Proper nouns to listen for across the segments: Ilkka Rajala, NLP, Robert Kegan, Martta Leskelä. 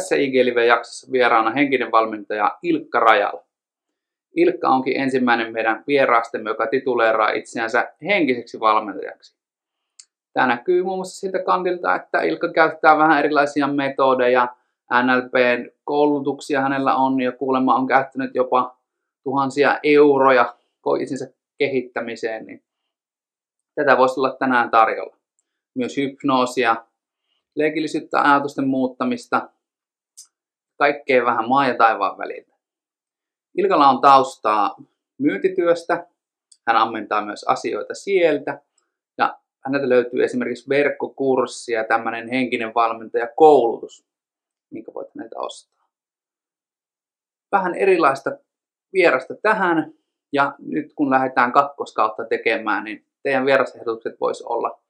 Tässä IG-live-jaksossa vieraana henkinen valmentaja Ilkka Rajala. Ilkka onkin ensimmäinen meidän vieraastemme, joka tituleeraa itseänsä henkiseksi valmentajaksi. Tämä näkyy muun muassa siltä kantilta, että Ilkka käyttää vähän erilaisia metodeja. NLPn koulutuksia hänellä on ja kuulemma on käyttänyt jopa tuhansia euroja itsensä kehittämiseen. Niin tätä voisi olla tänään tarjolla. Myös hypnoosia, leikillisyyttä, ajatusten muuttamista, kaikkea vähän maan ja taivaan väliltä. Ilkalla on taustaa myyntityöstä, hän ammentaa myös asioita sieltä ja häneltä löytyy esimerkiksi verkkokurssi ja tämmöinen henkinen valmentajakoulutus, minkä voit häneltä ostaa. Vähän erilaista vierasta tähän ja nyt kun lähdetään kakkoskautta tekemään, niin teidän vierasehdotukset voisi olla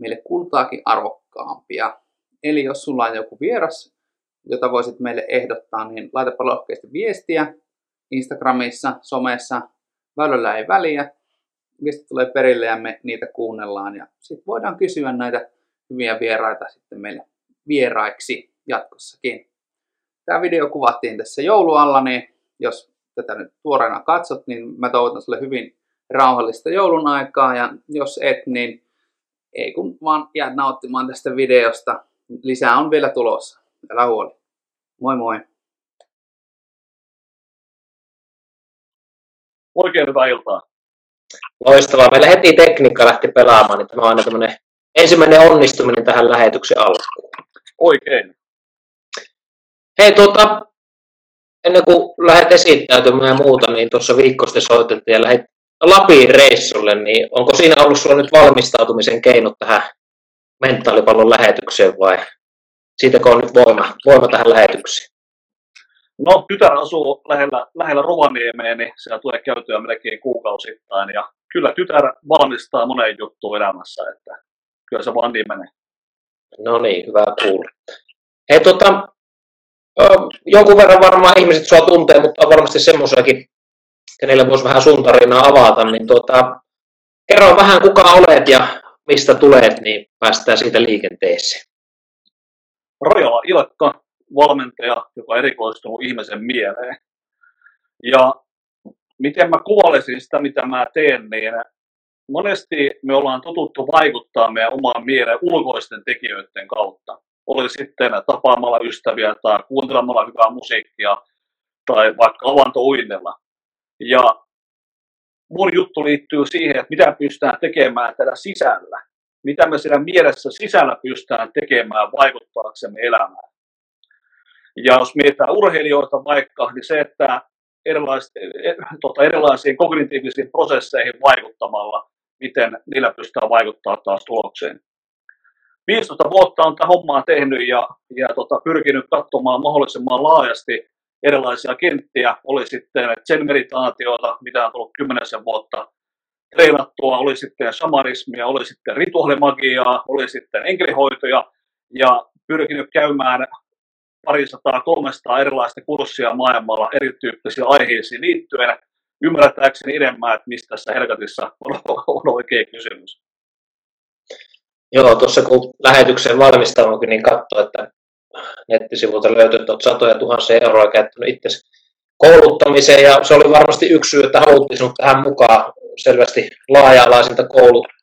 meille kultaakin arvokkaampia. Eli jos sulla on joku vieras, jota voisit meille ehdottaa, niin laitapa rohkeasti viestiä Instagramissa, somessa, välillä ei väliä. Viestit tulee perille ja me niitä kuunnellaan ja sitten voidaan kysyä näitä hyviä vieraita sitten meille vieraiksi jatkossakin. Tämä video kuvattiin tässä joulualla, niin jos tätä nyt tuoreena katsot, niin mä toivotan sulle hyvin rauhallista joulun aikaa ja jos et, niin ei kun vaan jää nauttimaan tästä videosta. Lisää on vielä tulossa. Älä huoli. Moi moi. Oikein hyvää iltaa. Loistavaa. Meillä heti tekniikka lähti pelaamaan, niin tämä on aina tämmöinen ensimmäinen onnistuminen tähän lähetyksen alkuun. Oikein. Hei ennen kuin lähdet esittäytymään ja muuta, niin tuossa viikkoista soiteltiin ja lähdet Lapin reissulle, niin onko siinä ollut sulla nyt valmistautumisen keinot tähän mentaalipallon lähetykseen vai siitäkö on nyt voima tähän lähetykseen? No, tytär asuu lähellä Rovaniemeä, niin siellä tulee käytyä melkein kuukausittain ja kyllä tytär valmistaa moneen juttuun elämässä, että kyllä se vaan niin menee. No niin, hyvä kuulla. Hei jonkun verran varmaan ihmiset sua tuntee, mutta on varmasti semmoisiakin, kenelle voisi vähän sun tarinaa avata, niin kerro vähän kuka olet ja mistä tulet, niin päästään siitä liikenteeseen. Rajala Ilkka, valmentaja, joka erikoistuu ihmisen mieleen. Ja miten mä kuvailisin sitä, mitä mä teen, niin monesti me ollaan totuttu vaikuttaa meidän omaan mieleen ulkoisten tekijöiden kautta. Oli sitten tapaamalla ystäviä tai kuuntelemalla hyvää musiikkia tai vaikka avantouinnella. Ja mun juttu liittyy siihen, että mitä pystytään tekemään täällä sisällä. Mitä me siellä mielessä sisällä pystytään tekemään vaikuttaaksemme elämään. Ja jos mietitään urheilijoita vaikka, niin se, että erilaisiin kognitiivisiin prosesseihin vaikuttamalla, miten niillä pystytään vaikuttamaan taas tulokseen. 15 vuotta on tätä hommaa tehnyt ja pyrkinyt katsomaan mahdollisimman laajasti erilaisia kenttiä, oli sitten zen-meditaatiota, mitä on tullut 10 vuotta treenattua, oli sitten shamanismia, oli sitten rituaalimagiaa, oli sitten enkelihoitoja ja pyrkinyt käymään 200-300 erilaista kurssia maailmalla erityyppisiin aiheisiin liittyen, ymmärtääkseni enemmän, että mistä tässä helkatissa on oikein kysymys. Joo, tuossa kun lähetykseen valmistaudunkin, niin katsoo, että nettisivuilta löytyy, että olet satoja tuhansia euroa käyttänyt itsesi kouluttamiseen ja se oli varmasti yksi syy, että haluttiin sinut tähän mukaan selvästi laaja-alaisilta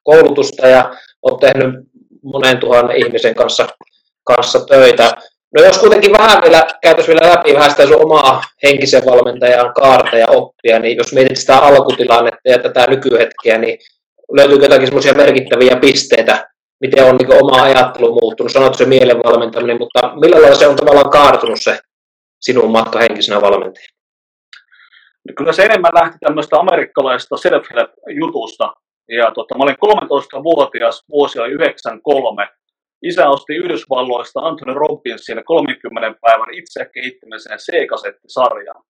koulutusta ja olet tehnyt monen tuhannen ihmisen kanssa töitä. No jos kuitenkin käytäisiin vielä läpi vähän sitä sun omaa henkisen valmentajan kaarta ja oppia, niin jos mietit sitä alkutilannetta ja tätä nykyhetkeä, niin löytyykö jotakin semmoisia merkittäviä pisteitä? Miten on niin oma ajattelu muuttunut, sanoitko se mielenvalmentaminen, mutta millä lailla se on tavallaan kaartunut se sinun matka henkisenä valmentajana? Kyllä se enemmän lähti tämmöistä amerikkalaista self-help-jutusta. Ja mä olin 13-vuotias vuosia 1993. Isä osti Yhdysvalloista Anthony Robbinsin 30 päivän itse kehittämisen C-kasettisarjan.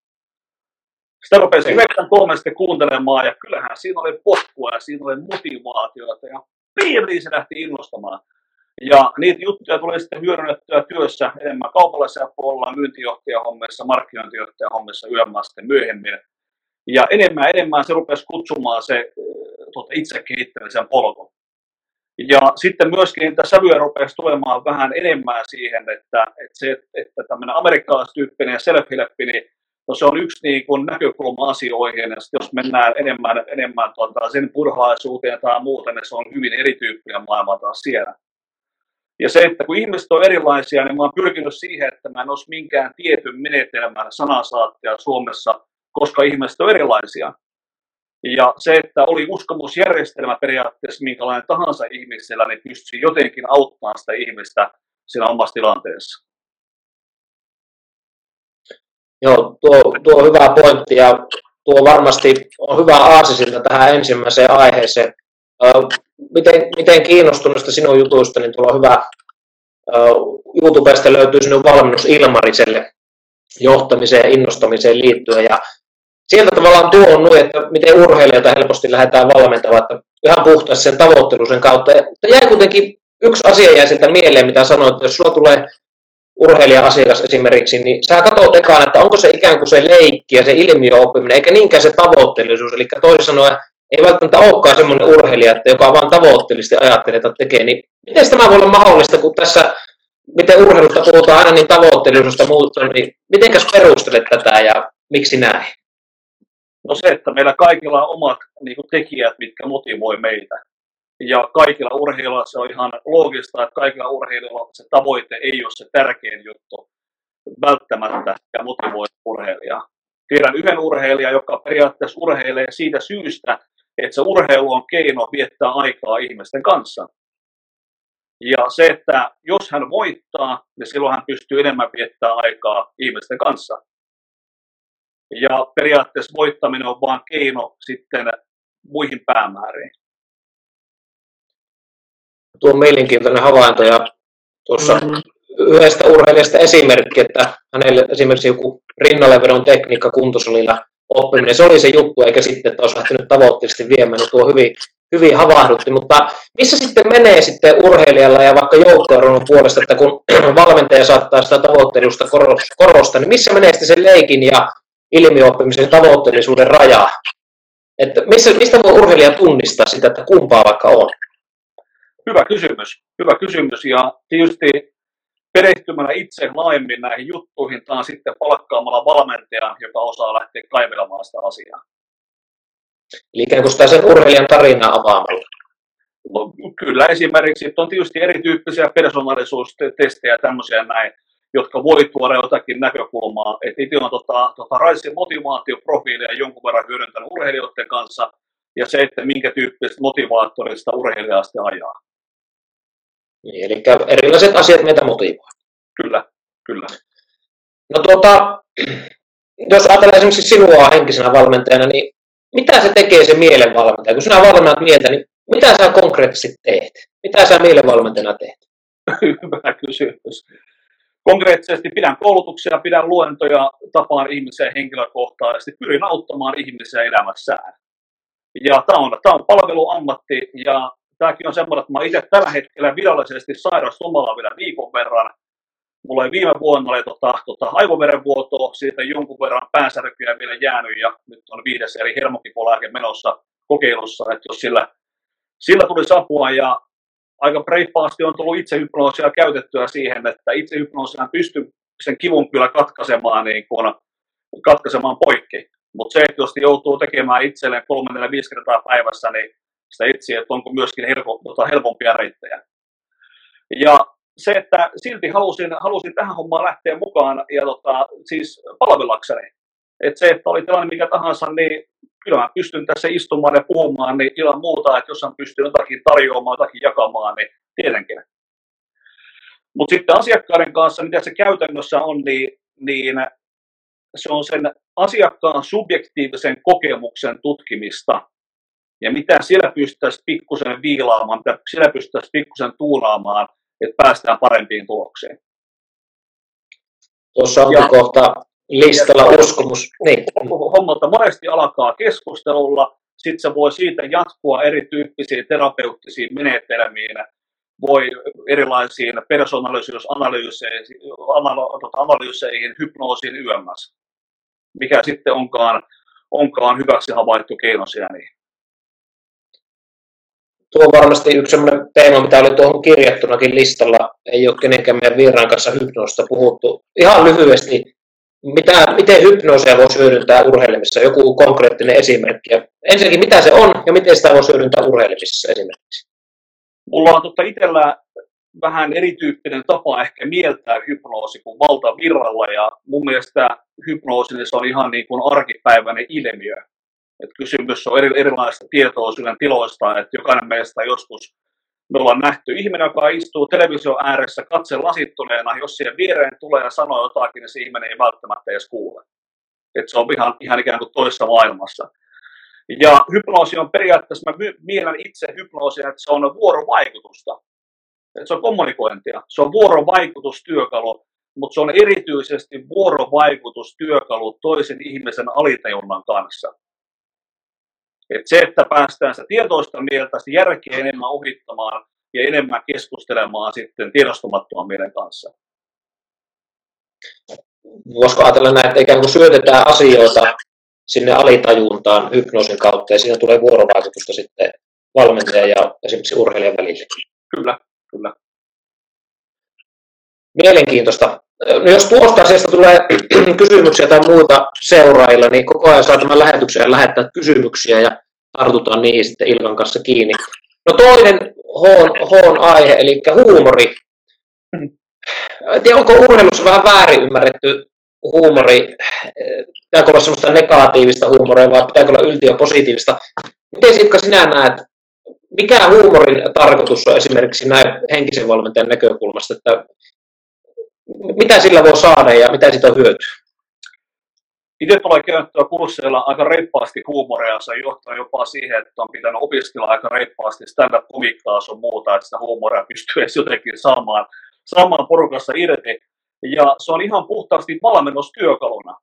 Sitä rupesin 93 sitten kuuntelemaan ja kyllähän siinä oli potkua ja siinä oli motivaatiota. Ja se lähti innostamaan. Ja niitä juttuja tulee sitten hyödynnettyä työssä enemmän kaupallisella puolella, myyntijohtajahommissa, markkinointijohtajahommissa yömästä myöhemmin. Ja enemmän se rupesi kutsumaan se itsekehittämisen polku. Ja sitten myöskin niitä sävyjä rupesi tulemaan vähän enemmän siihen, että tämmöinen amerikkalaistyyppinen self-helppi, niin no se on yksi niin kuin näkökulma asioihin, ja jos mennään enemmän sen purhaisuuteen tai muuta, niin se on hyvin erityyppinen maailma taas siellä. Ja se, että kun ihmiset on erilaisia, niin mä oon pyrkinyt siihen, että mä en olisi minkään tietyn menetelmän sanansaattia Suomessa, koska ihmiset on erilaisia. Ja se, että oli uskomusjärjestelmä periaatteessa minkälainen tahansa ihmisellä, niin pystyisi jotenkin auttamaan sitä ihmistä siinä omassa tilanteessa. Joo, tuo on hyvä pointti ja tuo varmasti on hyvä aasisilta tähän ensimmäiseen aiheeseen. Miten kiinnostuneesta sinun jutuista, niin tuolla on hyvä, YouTubesta löytyy sinun valmennus Ilmariselle johtamiseen ja innostamiseen liittyen. Ja sieltä tavallaan tuo on noin, että miten urheilijoita helposti lähdetään valmentamaan, että ihan puhtaasti sen tavoittelu sen kautta. Mutta jäi kuitenkin yksi asia jäi sieltä mieleen, mitä sanoit, että jos sulla tulee urheilija-asiakas esimerkiksi, niin sä katsot ekaan, että onko se ikään kuin se leikki ja se ilmiöoppiminen, eikä niinkään se tavoitteellisuus. Eli toisin sanoen ei välttämättä olekaan semmoinen urheilija, että joka vaan tavoitteellisesti ajattelee tai tekee. Niin miten tämä voi olla mahdollista, kun tässä, miten urheilusta puhutaan aina niin tavoitteellisuudesta muuttua, niin mitenkäs perustelet tätä ja miksi näin? No se, että meillä kaikilla on omat niin kuin tekijät, mitkä motivoi meitä. Ja kaikilla urheilijoilla se on ihan loogista, että kaikilla urheilijoilla se tavoite ei ole se tärkein juttu välttämättä, mikä motivoi urheilijaa. Tiedän yhden urheilijan, joka periaatteessa urheilee siitä syystä, että se urheilu on keino viettää aikaa ihmisten kanssa. Ja se, että jos hän voittaa, niin silloin hän pystyy enemmän viettämään aikaa ihmisten kanssa. Ja periaatteessa voittaminen on vaan keino sitten muihin päämääriin. Tuo on mielenkiintoinen havainto ja tuossa yhdestä urheilijasta esimerkki, että hänelle esimerkiksi joku rinnallevedon tekniikka kuntosalilla oppiminen, se oli se juttu, eikä sitten, että olisi lähtenyt tavoitteellisesti viemään, no tuo hyvin havahdutti, mutta missä sitten menee sitten urheilijalla ja vaikka joukkueurheilun puolesta, että kun valmentaja saattaa sitä tavoitteellisuutta korostaa, niin missä menee sitten sen leikin ja ilmiöoppimisen tavoitteellisuuden rajaa? Että mistä voi urheilija tunnistaa sitä, että kumpaa vaikka on? Hyvä kysymys ja tietysti perehtymällä itse laajemmin näihin juttuihin tai sitten palkkaamalla valmentajan, joka osaa lähteä kaivelemaan sitä asiaa. Eli ikään kuin sitä sen urheilijan tarinaa avaamalla. No, kyllä esimerkiksi on tietysti erityyppisiä persoonallisuustestejä ja tämmöisiä näin, jotka voi tuoda jotakin näkökulmaa. Itse on Raisin motivaatioprofiilia jonkun verran hyödyntänyt urheilijoiden kanssa ja se, että minkä tyyppistä motivaattorista urheilijaa sitten ajaa. Niin, eli erilaiset asiat meitä motivoivat. Kyllä. No jos ajatellaan esimerkiksi sinua henkisenä valmentajana, niin mitä se tekee se mielenvalmentaja? Kun sinä valmennat mieltä, niin mitä sinä konkreettisesti teet? Mitä sinä mielenvalmentajana teet? Hyvä kysymys. Konkreettisesti pidän koulutuksia, pidän luentoja, tapaan ihmisiä henkilökohtaisesti, pyrin auttamaan ihmisiä elämässään. Ja tämä on palveluammatti ja tämäkin on semmoinen, että mä itse tällä hetkellä virallisesti sairauslomalla vielä viikon verran. Mulla ei viime vuonna oli aivoverenvuotoa, siitä jonkun verran päänsärkyä vielä jäänyt ja nyt on 5. eli hermokipulääke menossa kokeilussa, että jos sillä tulisi apua ja aika reippaasti on tullut itsehypnoosia käytettyä siihen, että itsehypnoosiaan pystyy sen kivun kyllä katkaisemaan poikki. Mutta se, että jos joutuu tekemään itselleen 3-5 kertaa päivässä, niin sitä etsiä, että onko myöskin helpompia reittejä. Ja se, että silti halusin tähän hommaan lähteä mukaan ja siis palvellakseni. Että se, että oli tilanne mikä tahansa, niin kyllä mä pystyn tässä istumaan ja puhumaan niin ilman muuta, että jos hän pystyy jotakin tarjoamaan, jotakin jakamaan, niin tietenkin. Mutta sitten asiakkaiden kanssa, mitä se käytännössä on, niin se on sen asiakkaan subjektiivisen kokemuksen tutkimista ja mitä siellä pystyttäisiin pikkusen viilaamaan, mitä siellä pystyttäisiin pikkusen tuulaamaan, että päästään parempiin tulokseen. Tuossa on kohta listalla uskomus. Niin. Hommalta monesti alkaa keskustelulla, sitten se voi siitä jatkua erityyppisiin terapeuttisiin menetelmiin, voi erilaisiin persoonallisuusanalyyseihin, hypnoosiin yömmässä, mikä sitten onkaan hyväksi havaittu keino siellä. tuo on varmasti yksi sellainen teema, mitä oli tuohon kirjattunakin listalla. Ei ole kenenkään meidän vieraan kanssa hypnoosta puhuttu. Ihan lyhyesti, miten hypnoosia voisi hyödyntää urheilemisessa? Joku konkreettinen esimerkki. Ensinnäkin, mitä se on ja miten sitä voisi hyödyntää urheilemisessa esimerkiksi? Mulla on itsellä vähän erityyppinen tapa ehkä mieltää hypnoosi kuin valtavirralla. Ja mun mielestä hypnoosi se on ihan niin kuin arkipäiväinen ilmiö. Että kysymys on erilaisista tietoisuuden tiloista, että jokainen meistä joskus me ollaan nähty ihminen, joka istuu television ääressä katse lasittuneena, jos siihen viereen tulee ja sanoo jotakin, niin se ihminen ei välttämättä edes kuule. Että se on ihan ikään kuin toisessa maailmassa. Ja hypnoosi on periaatteessa, mä mielen itse hypnoosia, että se on vuorovaikutusta. Että se on kommunikointia. Se on vuorovaikutustyökalu, mutta se on erityisesti vuorovaikutustyökalu toisen ihmisen alitajunnan kanssa. Että se, että päästään sitä tietoista mieltä, sitä järkeä enemmän ohittamaan ja enemmän keskustelemaan sitten tiedostamattoman mielen kanssa. Voisiko ajatella näin, että ikään kuin syötetään asioita sinne alitajuntaan hypnoosin kautta ja siinä tulee vuorovaikutusta sitten valmentajan ja esimerkiksi urheilijan välillä? Kyllä, kyllä. Mielenkiintoista. No jos tuosta asiasta tulee kysymyksiä tai muuta seuraajilla, niin koko ajan saa tämän lähetyksen ja lähettää kysymyksiä ja tartutaan niihin sitten Ilkan kanssa kiinni. No toinen H:n aihe, eli huumori. En tiedä, onko urheilussa vähän väärin ymmärretty huumori? Pitääkö olla semmoista negatiivista huumoria vai pitääkö olla yltiöpositiivista? Miten Ilkka sinä näet? Mikä huumorin tarkoitus on esimerkiksi näin henkisen valmentajan näkökulmasta? Että mitä sillä voi saada ja mitä siitä on hyötyä? Itse tulee käyttöä kursseilla aika reippaasti huumoria. Se johtaa jopa siihen, että on pitänyt opiskella aika reippaasti stand-up-komikkaa sun muuta, että sitä huumoria pystyy jotenkin saamaan porukassa irti. Ja se on ihan puhtaasti valmennustyökaluna.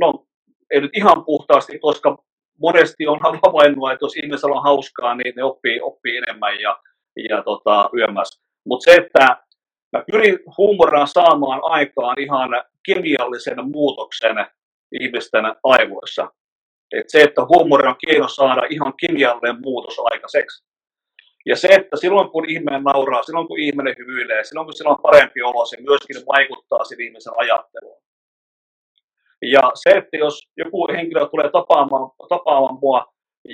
No, ei nyt ihan puhtaasti, koska monesti on havainnut, että jos ihmisellä on hauskaa, niin ne oppii enemmän ja yömmässä. Mutta se, että mä pyrin huumoria saamaan aikaan ihan kemiallisen muutoksen ihmisten aivoissa. Et se, että huumori on keino saada ihan kemiallinen muutos aikaiseksi. Ja se, että silloin kun ihminen nauraa, silloin kun ihminen hymyilee, silloin kun sillä on parempi olo, se myöskin vaikuttaa sen ihmisen ajatteluun. Ja se, että jos joku henkilö tulee tapaamaan mua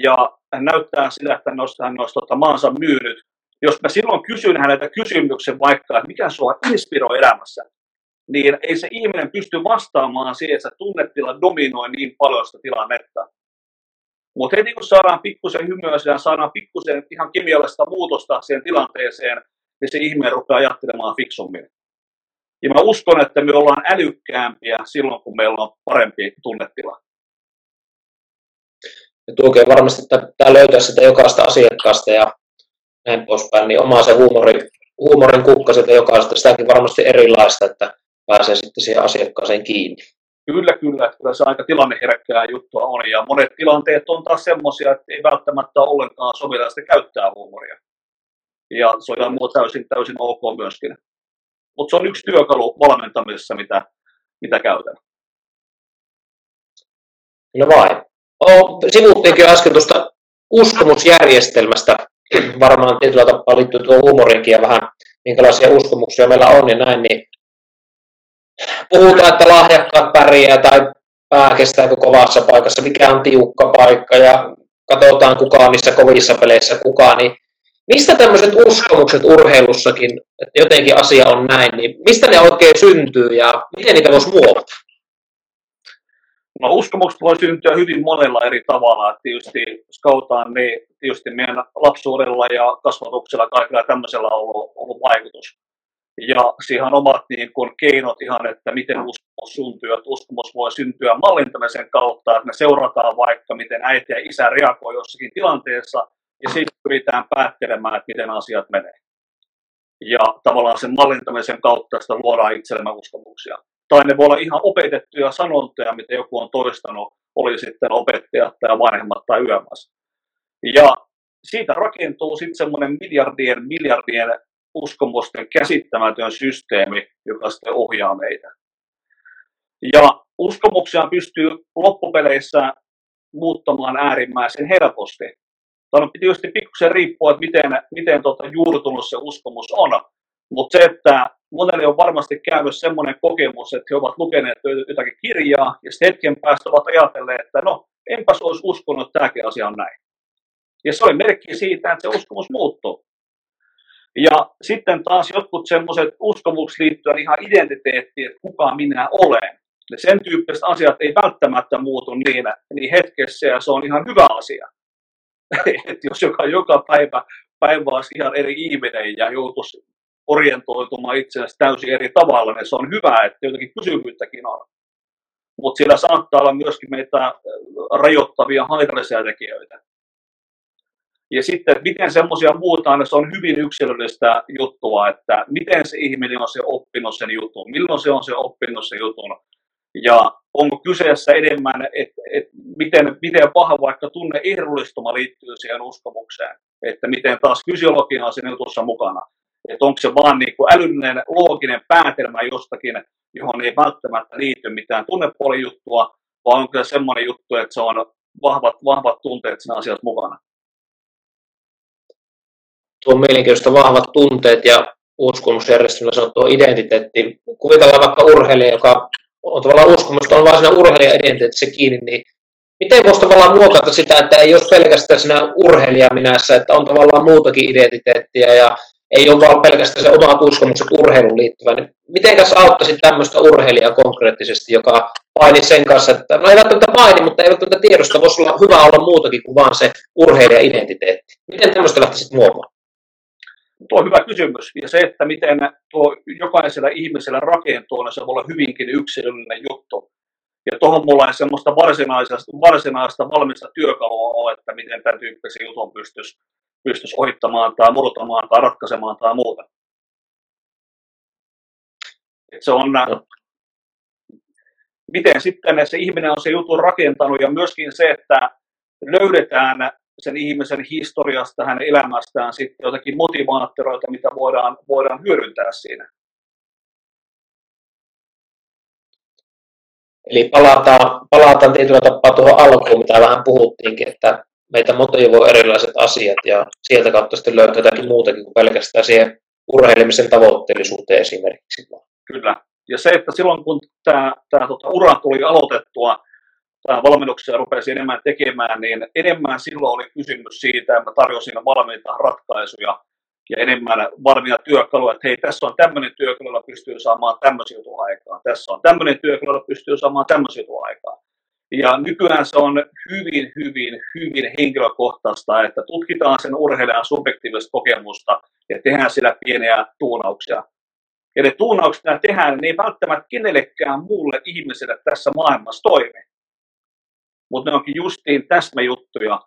ja hän näyttää sillä, että hän olisi maansa myynyt, jos mä silloin kysyn häneltä kysymyksen vaikka, että mikä sua inspiroi elämässä, niin ei se ihminen pysty vastaamaan siihen, että tunnetila dominoi niin paljon sitä tilannetta. Mutta heti kun saadaan pikkusen hymyä, saadaan pikkusen ihan kemiallista muutosta siihen tilanteeseen, niin se ihminen rupeaa ajattelemaan fiksummin. Ja mä uskon, että me ollaan älykkäämpiä silloin, kun meillä on parempi tunnetila. Ja tuokin varmasti, että pitää löytää sitä jokaista asiakkaasta ja näin poispäin, niin omaa se huumorin kukkaselta jokaisesta, sitäkin varmasti erilaista, että pääsee sitten siihen asiakkaaseen kiinni. Kyllä se aika tilanneherkkää juttua on, ja monet tilanteet on taas semmoisia, että ei välttämättä ollenkaan sovita sitä käyttää huumoria. Ja se on täysin ok myöskin. Mutta se on yksi työkalu valmentamisessa, mitä käytän. No vai. Sivuttiinkin jo äsken tuosta uskomusjärjestelmästä. Varmaan tietyllä tapaa liittyy tuo huumorinkin ja vähän minkälaisia uskomuksia meillä on ja näin, niin puhutaan, että lahjakkaat pärjää tai pää kestääkö kovassa paikassa, mikä on tiukka paikka ja katsotaan kuka on niissä kovissa peleissä kuka, niin mistä tämmöiset uskomukset urheilussakin, että jotenkin asia on näin, niin mistä ne oikein syntyy ja miten niitä voisi muovata? No, uskomukset voi syntyä hyvin monella eri tavalla, että tietysti skautaan ne tietysti meidän lapsuudella ja kasvatuksella kaikilla tämmöisellä on ollut vaikutus. Ja siihen on omat niin kun, keinot ihan, että miten uskomus syntyy, että uskomus voi syntyä mallintamisen kautta, että me seurataan vaikka miten äiti ja isä reagoi jossakin tilanteessa ja sitten pyritään päättelemään, että miten asiat menee. Ja tavallaan sen mallintamisen kautta sitä luodaan itsellemme uskomuksia. Tai ne voi olla ihan opetettuja sanontoja, mitä joku on toistanut, oli sitten opettajat tai vanhemmat tai yömässä. Ja siitä rakentuu sitten semmoinen miljardien uskomusten käsittämätön systeemi, joka sitten ohjaa meitä. Ja uskomuksia pystyy loppupeleissä muuttamaan äärimmäisen helposti. No tietysti pikkusen riippuu, että miten juurtunut se uskomus on. Mutta se, että monelle on varmasti käynyt semmoinen kokemus, että he ovat lukeneet jotakin kirjaa ja sitten hetken päästä ovat ajatelleet, että no, enpäs olisi uskonut, että tämäkin asia on näin. Ja se oli merkki siitä, että se uskomus muuttuu. Ja sitten taas jotkut semmoiset uskomukset liittyen ihan identiteettiin, että kuka minä olen. Ja sen tyyppiset asiat ei välttämättä muutu niin hetkessä, ja se on ihan hyvä asia. Että jos joka päivä olisi ihan eri ihminen ja joutuisi orientoitumaan itseänsä täysin eri tavalla, niin se on hyvä, että jotenkin pysyvyyttäkin on. Mutta sillä saattaa olla myöskin meitä rajoittavia haitallisia tekijöitä. Ja sitten, miten semmoisia muutaan, se on hyvin yksilöllistä juttua, että miten se ihminen on se oppinut sen jutun, milloin se on se oppinut sen jutun. Ja onko kyseessä enemmän, että miten paha vaikka tunneirrallistuma liittyy siihen uskomukseen, että miten taas fysiologia on siinä jutussa mukana. Että onko se vaan niin kuin älyllinen, looginen päätelmä jostakin, johon ei välttämättä liity mitään tunnepuolen juttua, vaan onko se semmoinen juttu, että se on vahvat tunteet siinä asiassa mukana. Tuo on mielenkiintoista, vahvat tunteet ja uskomusjärjestelmä, se on tuo identiteetti. Kuvitellaan vaikka urheilija, joka on tavallaan uskomusta, on vaan siinä urheilija-identiteetissä kiinni, niin miten voisi tavallaan muokata sitä, että ei ole pelkästään siinä urheilijaminässä, että on tavallaan muutakin identiteettiä ja ei ole vaan pelkästään se omat uskomukset urheiluun liittyvä, niin mitenkäs auttaisi tämmöistä urheilijaa konkreettisesti, joka paini sen kanssa, että no ei välttämättä paini, mutta ei välttämättä tiedosta, voisi olla hyvä olla muutakin kuin vaan se urheilija-identiteetti. Miten tämmöistä lähtisit muomaan? Tuo on hyvä kysymys. Ja se, että miten tuo jokaisella ihmisellä rakentuu, niin se voi olla hyvinkin yksilöllinen juttu. Ja tuohon mulla ei semmoista varsinaista valmista työkalua ole, että miten tämän tyyppisen jutun pystyisi ohittamaan tai murtamaan tai ratkaisemaan tai muuta. Et se on, miten sitten se ihminen on se jutun rakentanut ja myöskin se, että löydetään sen ihmisen historiasta, hänen elämästään sitten jotakin motivaattoreita, mitä voidaan hyödyntää siinä. Eli palataan tietyllä tapaa tuohon alkuun, mitä vähän puhuttiinkin, että meitä motivoi erilaiset asiat ja sieltä kautta sitten löytää jotakin muutakin kuin pelkästään siihen urheilemisen tavoitteellisuuteen esimerkiksi. Kyllä. Ja se, että silloin kun tämä ura tuli aloitettua, valmennuksia rupesin enemmän tekemään, niin enemmän silloin oli kysymys siitä, että mä tarjosin valmiita ratkaisuja ja enemmän valmiita työkaluja, että hei, tässä on tämmöinen työkalu, jolla pystyy saamaan tämmöisiä jutun aikaa. Tässä on tämmöinen työkalu, jolla pystyy saamaan tämmöisiä jutun aikaa. Ja nykyään se on hyvin, hyvin, hyvin henkilökohtaista, että tutkitaan sen urheilijan subjektiivista kokemusta ja tehdään sillä pieniä tuunauksia. Ja ne tuunaukset, mitä tehdään, ne ei välttämättä kenellekään muulle ihmiselle tässä maailmassa toimi. Mutta ne onkin justiin täsmäjuttuja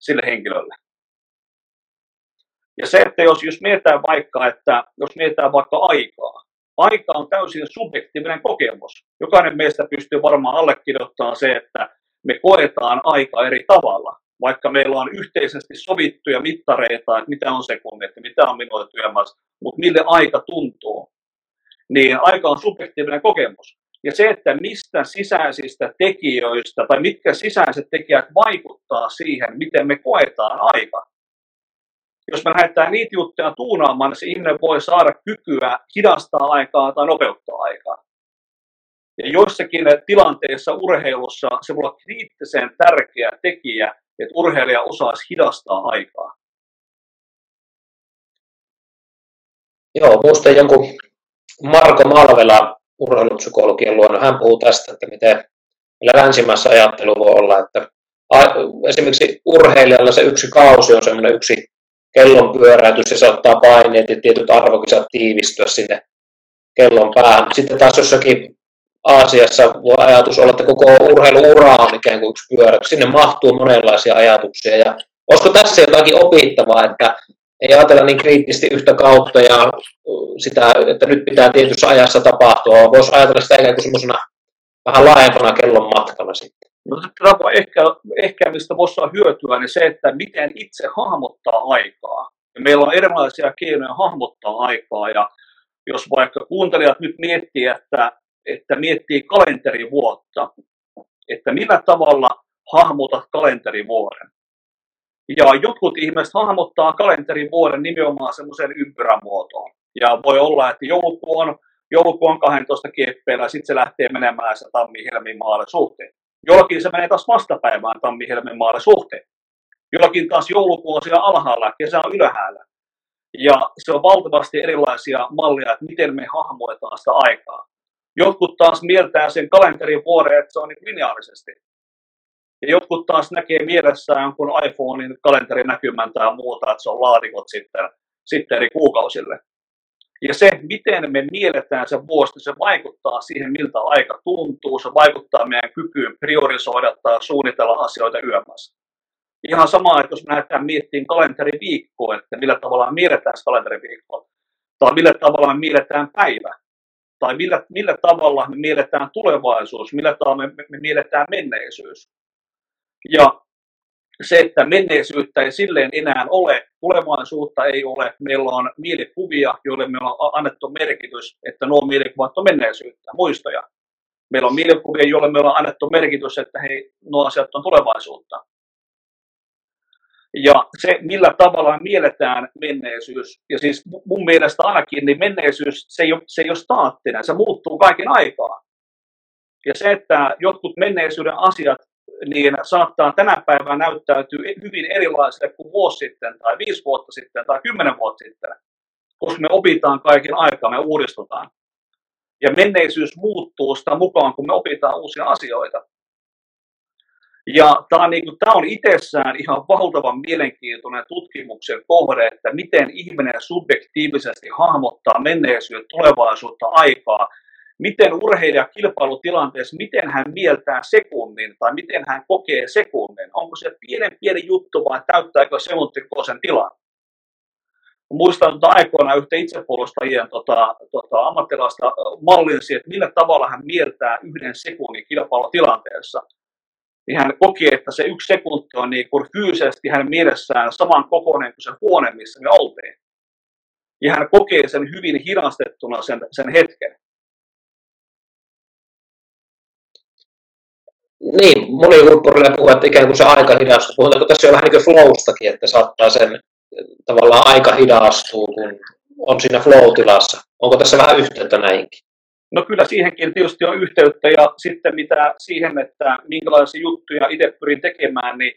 sille henkilölle. Ja se, että jos mietitään vaikka aikaa. Aika on täysin subjektiivinen kokemus. Jokainen meistä pystyy varmaan allekirjoittamaan se, että me koetaan aika eri tavalla. Vaikka meillä on yhteisesti sovittuja mittareita, että mitä on sekunnit, mitä on minuutin työmässä, mutta mille aika tuntuu. Niin aika on subjektiivinen kokemus. Ja se, että mistä sisäisistä tekijöistä tai mitkä sisäiset tekijät vaikuttaa siihen, miten me koetaan aika. Jos me lähdetään niitä juttuja tuunaamaan, niin se ihminen voi saada kykyä hidastaa aikaa tai nopeuttaa aikaa. Ja joissakin tilanteissa urheilussa se voi olla kriittisen tärkeä tekijä, että urheilija osaisi hidastaa aikaa. Joo, muistan jonkun Marko Malvela urheilupsykologian luonnon. Hän puhuu tästä, että miten meillä länsimässä ajattelu voi olla, että esimerkiksi urheilijalla se yksi kausi on semmoinen yksi kellonpyöräytys ja se ottaa paineet ja tietyt arvokisat tiivistyä sinne kellon päähän. Sitten taas jossakin Aasiassa voi ajatus olla, että koko urheiluura on ikään kuin yksi pyörä. Sinne mahtuu monenlaisia ajatuksia. Ja olisiko tässä jotakin opittavaa, että ei ajatella niin kriittisesti yhtä kautta ja sitä, että nyt pitää tietyssä ajassa tapahtua. Voisi ajatella sitä ikään kuin semmoisena vähän laajempana kellon matkana sitten. No tapa ehkä mistä voisi olla hyötyä, niin se, että miten itse hahmottaa aikaa. Ja meillä on erilaisia keinoja hahmottaa aikaa. Ja jos vaikka kuuntelijat nyt miettii, että miettii kalenterivuotta, että millä tavalla hahmotat kalenterivuoden. Ja jotkut ihmiset hahmottaa kalenterivuoden nimenomaan semmoiseen ympyrämuotoon. Ja voi olla, että joulukuu on 12 kieppeillä, sitten se lähtee menemään se tammi-helmi-maalle suhteen. Jollakin se menee taas vastapäivään tammi-helmi-maalle suhteen. Jollakin taas joulukuu on siellä alhaalla, kesä on ylhäällä. Ja se on valtavasti erilaisia malleja, että miten me hahmoitaan sitä aikaa. Jotkut taas mieltää sen kalenterivuoden, että se on niin lineaarisesti. Ja jotkut taas näkee mielessään jonkun iPhonein kalenterinäkymän tai muuta, että se on laatikot sitten eri kuukausille. Ja se, miten me mielletään se vuosi, se vaikuttaa siihen, miltä aika tuntuu. Se vaikuttaa meidän kykyyn priorisoida tai suunnitella asioita yömässä. Ihan sama, että jos me lähdetään miettimään kalenteriviikkoa, että millä tavalla me mielletään se kalenteriviikkoa, tai millä tavalla me mielletään päivä, tai millä tavalla me mielletään tulevaisuus, millä tavalla me mielletään menneisyys. Ja se, että menneisyyttä ei silleen enää ole, tulevaisuutta ei ole, meillä on mielikuvia, joille me on annettu merkitys, että nuo mielikuvat on menneisyyttä, muistoja. Meillä on mielikuvia, joille me on annettu merkitys, että hei, nuo asiat on tulevaisuutta. Ja se, millä tavalla mielletään menneisyys, ja siis mun mielestä ainakin, niin menneisyys, se ei ole staattinen, se muuttuu kaiken aikaa. Ja se, että jotkut menneisyyden asiat, niin saattaa tänä päivänä näyttäytyä hyvin erilaisille kuin vuosi sitten, tai 5 vuotta sitten, tai 10 vuotta sitten, koska me opitaan kaiken aikaa, me uudistutaan. Ja menneisyys muuttuu sitä mukaan, kun me opitaan uusia asioita. Ja tämä on itsessään ihan valtavan mielenkiintoinen tutkimuksen kohde, että miten ihminen subjektiivisesti hahmottaa menneisyyttä, tulevaisuutta, aikaa. Miten urheilija kilpailutilanteessa, miten hän mieltää sekunnin tai miten hän kokee sekunnin. Onko se pieni juttu vai täyttääkö sekuntikkoisen tilan? Muistan aikoina yhtä itsepuolustajien ammattilaista mallinsi, että millä tavalla hän mieltää yhden sekunnin kilpailutilanteessa. Niin hän koki, että se 1 sekunti on niin kuin fyysisesti hänen mielessään saman kokoinen kuin se huone, missä me oltiin. Ja hän kokee sen hyvin hidastettuna sen hetken. Niin, moni huippuurheilija puhuu, että ikään kuin se aika hidastuu. Puhutaanko tässä jo vähän niin kuin flowstakin, että saattaa sen tavallaan aika hidastua, kun on siinä flow-tilassa. Onko tässä vähän yhteyttä näinkin? No kyllä siihenkin tietysti on yhteyttä ja sitten mitä siihen, että minkälaisia juttuja itse pyrin tekemään, niin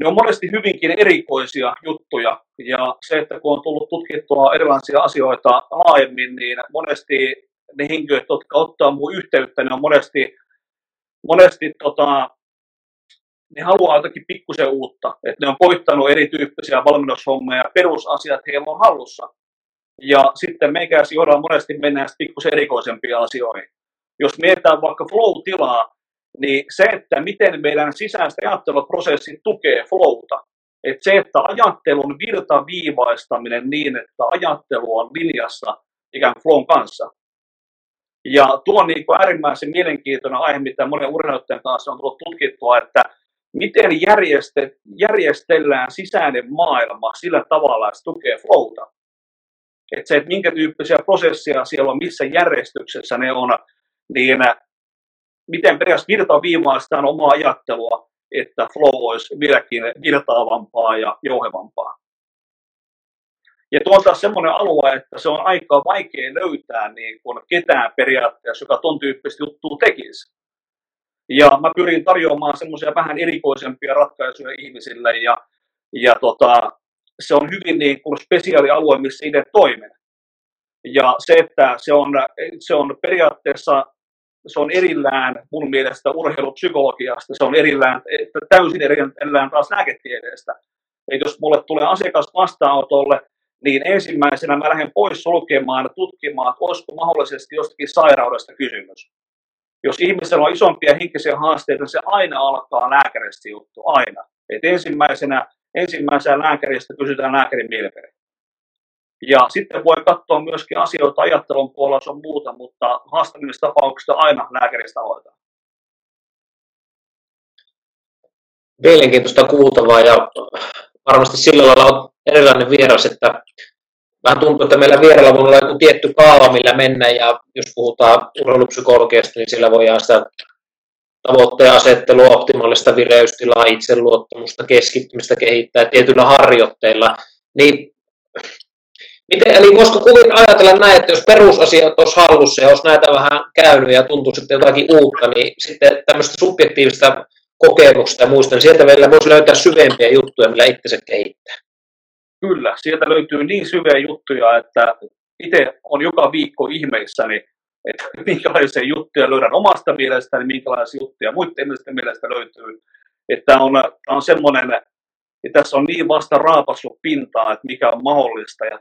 ne on monesti hyvinkin erikoisia juttuja. Ja se, että kun on tullut tutkittua erilaisia asioita laajemmin, niin monesti ne henkilöt, jotka ottaa mun yhteyttä, ne on monesti ne haluaa jotakin pikkusen uutta, että ne on koittanut erityyppisiä valmennushommia ja perusasiat heillä on hallussa. Ja sitten meikäläisiä johdolla monesti mennään pikkusen erikoisempia asioihin. Jos mietitään vaikka flow-tilaa, niin se, että miten meidän sisäiset ajatteluprosessit tukee flowta. Että se, että ajattelun virtaviivaistaminen niin, että ajattelu on linjassa ikään kuin flown kanssa. Ja tuo on niin kuin äärimmäisen mielenkiintoinen aihe, mitä monen urheilijoiden kanssa on tullut tutkittua, että miten järjestellään sisäinen maailma sillä tavalla, että se tukee flowta. Että se, että minkä tyyppisiä prosesseja siellä on, missä järjestyksessä ne on, niin miten periaatteessa virtaviivaistaan omaa ajattelua, että flow olisi vieläkin virtaavampaa ja jouhevampaa. Ja tuo on taas semmoinen alue, että se on aika vaikea löytää niin kuin ketään periaatteessa, joka ton tyyppistä juttua tekisi. Ja mä pyrin tarjoamaan semmoisia vähän erikoisempia ratkaisuja ihmisille ja se on hyvin niin kuin spesiaali alue, missä itse toimin. Ja se, että se on periaatteessa, se on erillään mun mielestä urheilupsykologiasta, se on erillään, täysin erillään taas lääketieteestä. Eli jos mulle tulee asiakas vastaanotolle, niin ensimmäisenä mä lähden pois sulkemaan ja tutkimaan, että olisiko mahdollisesti jostakin sairaudesta kysymys. Jos ihmisellä on isompia henkisiä haasteita, niin se aina alkaa lääkäristä juttu, aina. Et ensimmäisenä lääkäristä kysytään lääkärin mielipide. Ja sitten voi katsoa myöskin asioita ajattelun puolella, se on muuta, mutta haastavissa tapauksissa aina lääkäristä hoitaa. Mielenkiintoista kuultavaa ja varmasti sillä lailla on erilainen vieras, että vähän tuntuu, että meillä vierellä voi olla joku tietty kaava, millä mennä, ja jos puhutaan urheilupsykologiasta, niin sillä voidaan sitä tavoitteen asettelua, optimaalista vireystilaa, itseluottamusta, keskittymistä kehittää tietyillä harjoitteilla. Niin, eli voisiko ajatella näin, että jos perusasiat olisi hallussa ja olisi näitä vähän käynyt ja tuntuu sitten jotakin uutta, niin sitten tämmöistä subjektiivista kokemuksesta ja muista, niin sieltä vielä voisi löytää syvempiä juttuja, millä itsensä kehittää. Kyllä, sieltä löytyy niin syviä juttuja, että itse on joka viikko ihmeissäni, että minkälaisia juttuja löydän omasta mielestäni, minkälaisia juttuja muiden ihmisten mielestä löytyy. Että on semmoinen, että tässä on niin vasta raapassut pintaa, että mikä on mahdollista, ja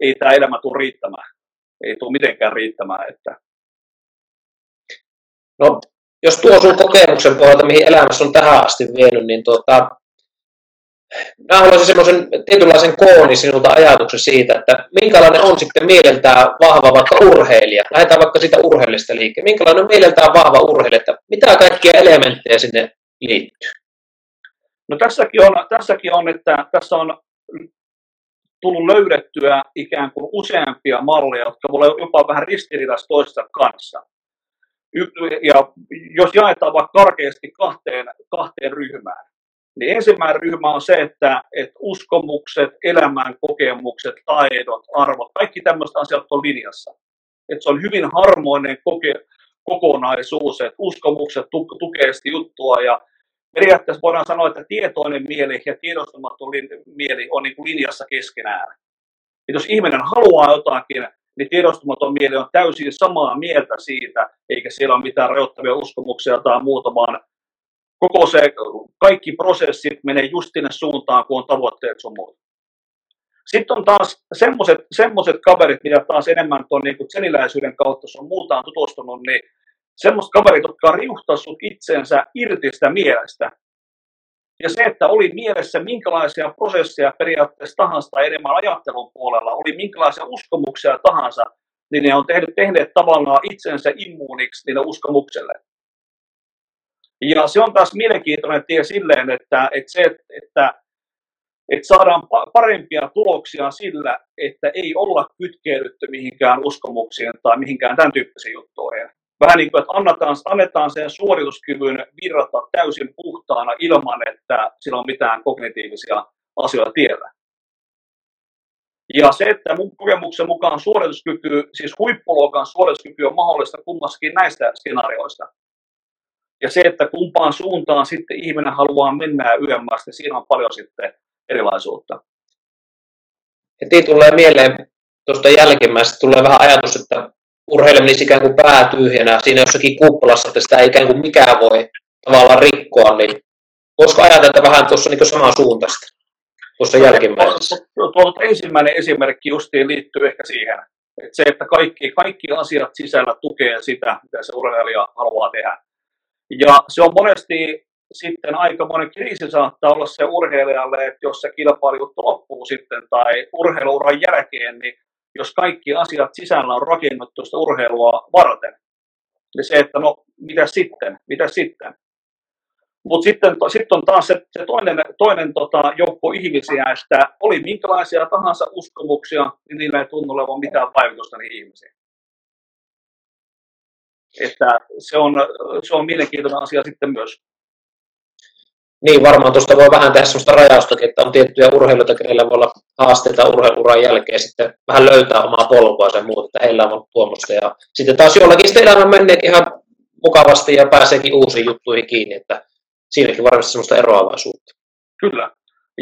ei tämä elämä tule riittämään. Ei tule mitenkään riittämään. Että... No, jos tuo sun kokemuksen pohjalta, mihin elämässä on tähän asti vienyt, niin mä haluaisin semmoisen tietynlaisen kooni sinulta ajatuksen siitä, että minkälainen on sitten mieleltään vahva vaikka urheilija. Lähdetään vaikka siitä urheilijasta liikkeelle. Minkälainen on mieleltään vahva urheilija, että mitä kaikkia elementtejä sinne liittyy? No tässäkin on, että tässä on tullut löydettyä ikään kuin useampia malleja, jotka voi olla jopa vähän ristiriidassa toistensa kanssa. Ja jos jaetaan vaikka karkeasti kahteen ryhmään, niin ensimmäinen ryhmä on se, että uskomukset, elämän kokemukset, taidot, arvot, kaikki tämmöiset asiat on linjassa. Että se on hyvin harmoinen kokonaisuus, että uskomukset tukee sitä juttua, ja periaatteessa voidaan sanoa, että tietoinen mieli ja tiedostamaton mieli on niin kuin linjassa keskenään. Et jos ihminen haluaa jotakin, niin tiedostamaton mieli on täysin samaa mieltä siitä, eikä siellä ole mitään rajoittavia uskomuksia tai muuta, vaan kaikki prosessit menee just sinne suuntaan, kun on tavoitteet sun muuta. Sitten on taas semmoiset kaverit, mitä taas enemmän tuon niin kuin tseniläisyyden kautta sun muutaan tutustunut, niin semmoiset kaverit, jotka on riuhtaissut itsensä irti sitä mielestä. Ja se, että oli mielessä minkälaisia prosesseja periaatteessa tahansa tai enemmän ajattelun puolella, oli minkälaisia uskomuksia tahansa, niin ne on tehneet tavallaan itsensä immuuniksi niille uskomukselle. Ja se on taas mielenkiintoinen tie silleen, että saadaan parempia tuloksia sillä, että ei olla kytkeydytty mihinkään uskomuksiin tai mihinkään tämän tyyppisiin juttuihin. Vähän niin kuin, että annetaan sen suorituskyvyn virrata täysin puhtaana ilman, että sillä on mitään kognitiivisia asioita tiellä. Ja se, että mun kokemuksen mukaan suorituskyky, siis huippuluokan suorituskyky on mahdollista kummassakin näistä skenaarioista. Ja se, että kumpaan suuntaan sitten ihminen haluaa mennä ylemmäs, niin siinä on paljon sitten erilaisuutta. Heti tulee mieleen tuosta jälkimmäisestä, tulee vähän ajatus, että urheileminen ikään kuin päätyhjänä siinä jossakin kuplassa, että sitä ei ikään kuin mikään voi tavallaan rikkoa, niin voisiko ajatella vähän tuossa niin samansuuntaista, tuossa jälkimmäisessä? Tuolta ensimmäinen esimerkki justiin liittyy ehkä siihen, että se, että kaikki asiat sisällä tukee sitä, mitä se urheilija haluaa tehdä. Ja se on monesti sitten aikamoinen kriisi saattaa olla se urheilijalle, että jos se kilpailujuttu loppuu sitten tai urheiluuran jälkeen, niin jos kaikki asiat sisällä on rakennettu sitä urheilua varten, niin se, että no, mitä sitten? Mutta sitten on taas se toinen joukko ihmisiä, että oli minkälaisia tahansa uskomuksia, niin niillä ei tunnu olevan mitään vaikutusta niihin ihmisiin. Että se on mielenkiintoinen asia sitten myös. Niin, varmaan tuosta voi vähän tehdä sellaista rajaustakin, että on tiettyjä urheilijoita, kenellä voi olla haasteita urheiluuran jälkeen sitten vähän löytää omaa polkua sen muuta, että heillä on ollut tuommoista. Ja sitten taas jollakin sitä elämä menneet ihan mukavasti ja pääseekin uusiin juttuihin kiinni, että siinäkin varmasti sellaista eroavaisuutta. Kyllä.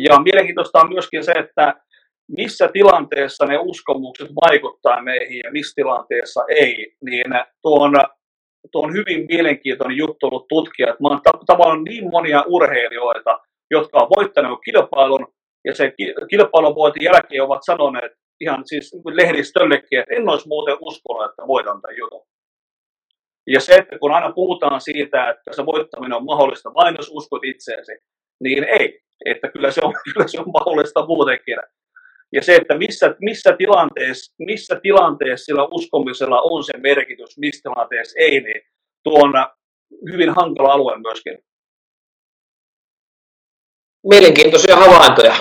Ja mielenkiintoista on myöskin se, että missä tilanteessa ne uskomukset vaikuttaa meihin ja missä tilanteessa ei, niin tuo on hyvin mielenkiintoinen juttu ollut tutkia, että mä oon tavannut niin monia urheilijoita, jotka on voittanut kilpailun, ja sen kilpailun voitin jälkeen ovat sanoneet ihan siis lehdistöllekin, että en olisi muuten uskonut, että voitan tämän jutun. Ja se, että kun aina puhutaan siitä, että se voittaminen on mahdollista vain jos uskot itseesi, niin ei, että kyllä se on mahdollista muutenkin. Ja se, että missä tilanteessa sillä uskomisella on se merkitys, missä tilanteessa ei, niin tuo on hyvin hankala alue myöskin. Mielenkiintoisia havaintoja,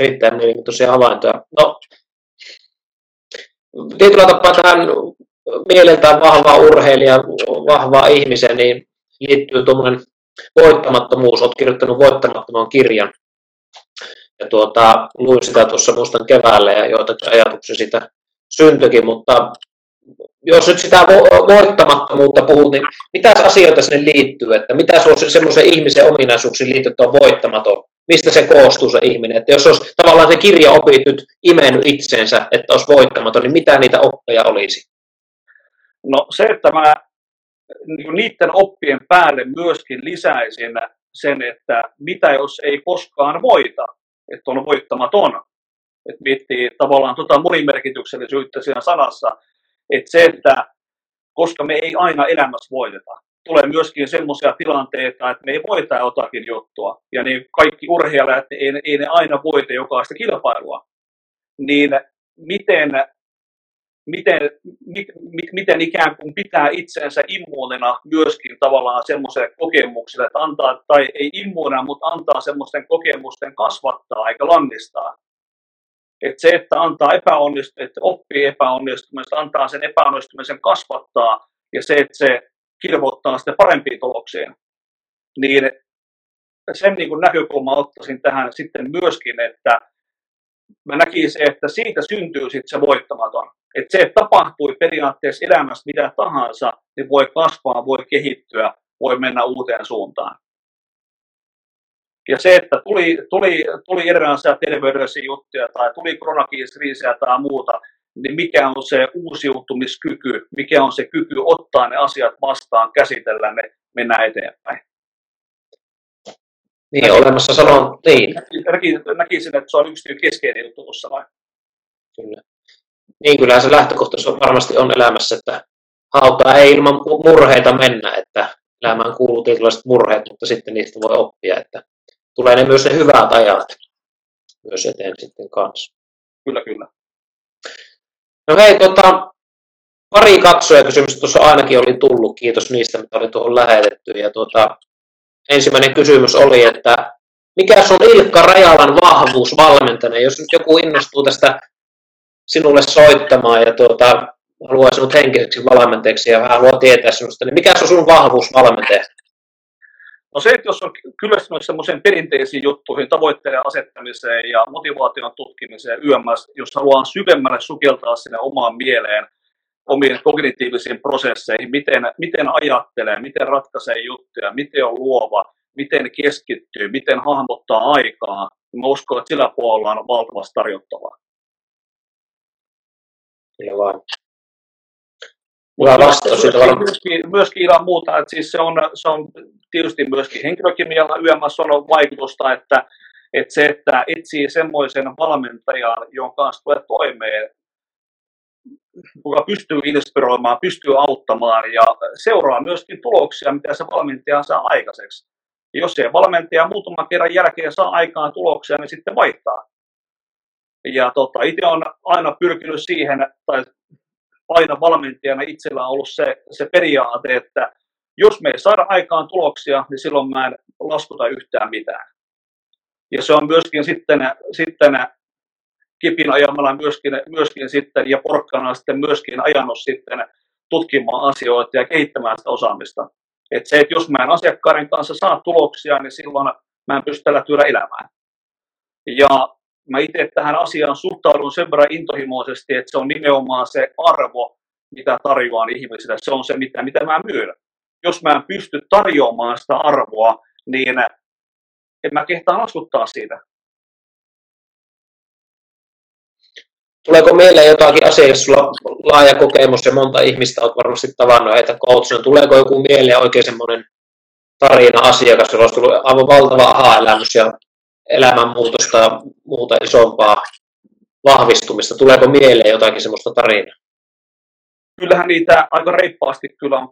erittäin mielenkiintoisia havaintoja. No, tietyllä tapaa tähän mieleltään vahvaa urheilijaa, vahvaa ihmisen, niin liittyy tuommoinen voittamattomuus. Olet kirjoittanut voittamattoman kirjan. Ja luin sitä tuossa muistan keväällä ja joitakin ajatuksia sitä syntyikin, mutta jos nyt sitä voittamattomuutta puhut, niin mitä asioita sinne liittyy, että mitä semmoisen ihmisen ominaisuuksiin liittyy, että on voittamaton, mistä se koostuu se ihminen, että jos olisi tavallaan se kirja opit nyt imennyt itseensä, että olisi voittamaton, niin mitä niitä oppeja olisi? No se, että mä niiden oppien päälle myöskin lisäisin sen, että mitä jos ei koskaan voita, että on voittamaton, että miettii tavallaan monimerkityksellisyyttä siinä sanassa, että se, että koska me ei aina elämässä voiteta, tulee myöskin semmoisia tilanteita, että me ei voita jotakin juttua. Ja niin kaikki urheilijat, ei ne aina voita jokaista kilpailua. Niin miten ikään kuin pitää itsensä immuunina myöskin tavallaan semmoiselle kokemukselle, että antaa, tai ei immuunina, mutta antaa semmoisten kokemusten kasvattaa eikä lannistaa. Että se, että antaa että oppii epäonnistumista, antaa sen epäonnistumisen kasvattaa ja se, että se kilvoittaa sitä parempiin tuloksiin. Niin sen näkökulman ottaisin tähän sitten myöskin, että mä näkisin, että siitä syntyy sitten se voittamaton. Että se, että tapahtui periaatteessa elämässä mitä tahansa, niin voi kasvaa, voi kehittyä, voi mennä uuteen suuntaan. Ja se, että tuli erilaisia terveydellisiä juttuja tai tuli koronakriisiä tai muuta, niin mikä on se uusiutumiskyky, mikä on se kyky ottaa ne asiat vastaan, käsitellä ne, mennä eteenpäin. Niin, olemassa sanon, niin. Näkisin, että se on yksi keskeinen juttu tuossa vai? Kyllä. Niin, kyllähän se lähtökohta se on, varmasti on elämässä, että hautaa ei ilman murheita mennä, että elämään kuuluu tietynlaiset murheet, mutta sitten niistä voi oppia, että tulee ne myös ne hyvät ajat myös eteen sitten kanssa. Kyllä, kyllä. No hei, pari katsojakysymystä tuossa ainakin oli tullut. Kiitos niistä, mitä oli tuohon lähetetty. Ja ensimmäinen kysymys oli, että mikä sun Ilkka Rajalan vahvuus valmentajana? Jos nyt joku innostuu tästä sinulle soittamaan ja haluaa sinut henkiseksi valmentajaksi ja vähän haluaa tietää sinusta, niin mikä on sun vahvuus valmentajana? No se, että jos on kyllästynyt semmoiseen perinteisiin juttuihin, tavoitteiden asettamiseen ja motivaation tutkimiseen yms, jos haluaa syvemmälle sukeltaa sinne omaan mieleen, omiin kognitiivisiin prosesseihin, miten ajattelee, miten ratkaisee juttuja, miten on luova, miten keskittyy, miten hahmottaa aikaa, niin mä uskon, että sillä puolella on valtavasti tarjottavaa. Kyllä vaan. Myöskin ilman muuta, että siis se on tietysti myöskin henkilökemialla YMS on vaikutusta, että se, että etsii semmoisen valmentajan, jonka kanssa tulee toimeen, joka pystyy inspiroimaan, pystyy auttamaan ja seuraa myöskin tuloksia, mitä se valmentaja saa aikaiseksi. Ja jos se valmentaja muutaman kerran jälkeen saa aikaan tuloksia, niin sitten vaihtaa. Ja itse on aina pyrkinyt siihen, tai aina valmentajana itsellä on ollut se periaate, että jos me ei saada aikaan tuloksia, niin silloin mä en laskuta yhtään mitään. Ja se on myöskin sitten kipin ajamalla myöskin sitten ja porkkana sitten myöskin ajanut sitten tutkimaan asioita ja kehittämään sitä osaamista. Että se, että jos mä en asiakkaiden kanssa saa tuloksia, niin silloin mä en pysty tällä työllä elämään. Ja mä itse tähän asiaan suhtaudun sen verran intohimoisesti, että se on nimenomaan se arvo, mitä tarjoan ihmisille. Se on se, mitä mä myydän. Jos mä en pysty tarjoamaan sitä arvoa, niin en mä kehtaa laskuttaa siitä. Tuleeko mieleen jotakin asiaa, jos sulla on laaja kokemus ja monta ihmistä olet varmasti tavannut heitä coachina? Tuleeko joku mieleen oikein semmoinen tarina-asiakas, jolla olisi tullut aivan valtava aha-elämys ja elämänmuutosta ja muuta isompaa vahvistumista? Tuleeko mieleen jotakin semmoista tarinaa? Kyllähän niitä aika reippaasti kyllä on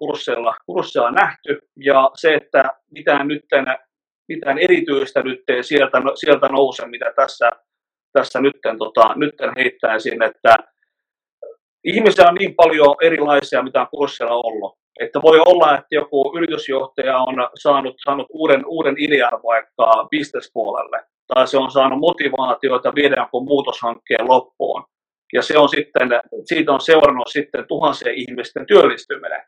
kursseilla nähty, ja se, että mitään erityistä nyt sieltä nouse, mitä tässä nytten heittäisin, että ihmisiä on niin paljon erilaisia, mitä on kursseilla ollut. Että voi olla, että joku yritysjohtaja on saanut uuden idean vaikka bisnespuolelle, tai se on saanut motivaatiota viedä jonkun muutoshankkeen loppuun. Ja se on sitten, siitä on seurannut sitten tuhansien ihmisten työllistyminen.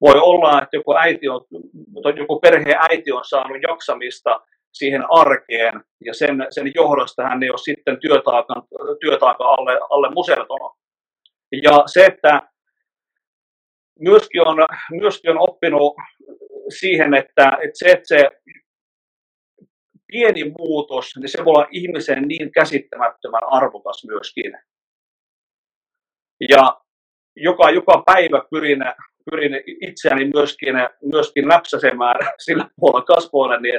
Voi olla, että joku perheen äiti on saanut jaksamista siihen arkeen, ja sen johdosta hän ei ole sitten työtaakan alle musertunut. Ja se, että myöskin on oppinut siihen, että se pieni muutos, niin se voi olla ihmisen niin käsittämättömän arvokas myöskin. Ja joka päivä pyrin itseäni myöskin läpsäsemään sillä puolella kasvoillani,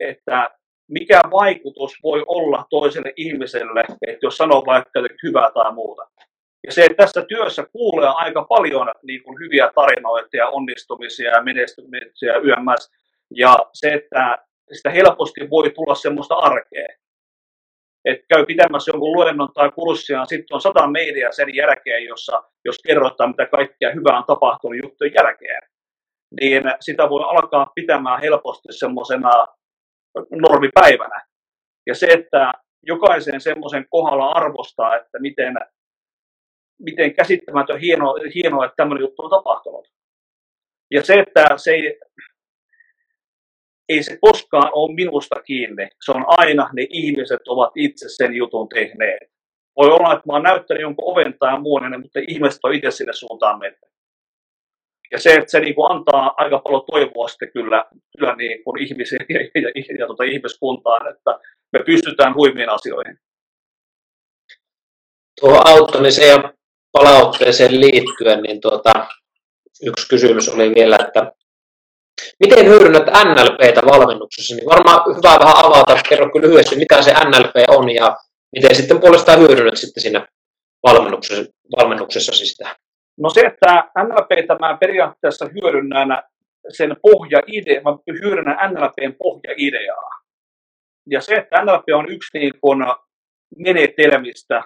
että mikä vaikutus voi olla toiselle ihmiselle, että jos sanoo vaikka hyvää tai muuta. Ja se, että tässä työssä kuulee aika paljon niin kuin hyviä tarinoita ja onnistumisia ja menestymisiä yms. Ja se, että sitä helposti voi tulla semmoista arkea. Että käy pitämässä jonkun luennon tai kurssiaan, sitten on 100 mailia sen jälkeen, jos kerrotaan, mitä kaikkea hyvää on tapahtunut juttujen jälkeen. Niin sitä voi alkaa pitämään helposti semmoisena normipäivänä. Ja se, että jokaisen semmoisen kohdalla arvostaa, että miten käsittämätön hienoa, että tämmöinen juttu on tapahtunut. Ja se, että se ei se koskaan ole minusta kiinni. Se on aina, ne ihmiset ovat itse sen jutun tehneet. Voi olla, että mä oon näyttänyt jonkun oven tai muun, mutta ihmiset on itse sinne suuntaan mennyt. Ja se, että se niin kuin antaa aika paljon toivoa sitten kyllä niin kuin ihmisiä ja ihmiskuntaan, että me pystytään huimiin asioihin. Tuohon auttamiseen ja palautteeseen liittyen, niin yksi kysymys oli vielä, että miten hyödynnät NLPtä valmennuksessa? Niin varmaan hyvä vähän avata, kerro kyllä lyhyesti, mitä se NLP on ja miten sitten puolestaan hyödynnät sitten siinä valmennuksessa sitä. No se, että NLPtä mä periaatteessa hyödynnän sen pohjaideaa, mä hyödynnän NLPn pohjaideaa. Ja se, että NLP on yksi niin kuin menetelmistä,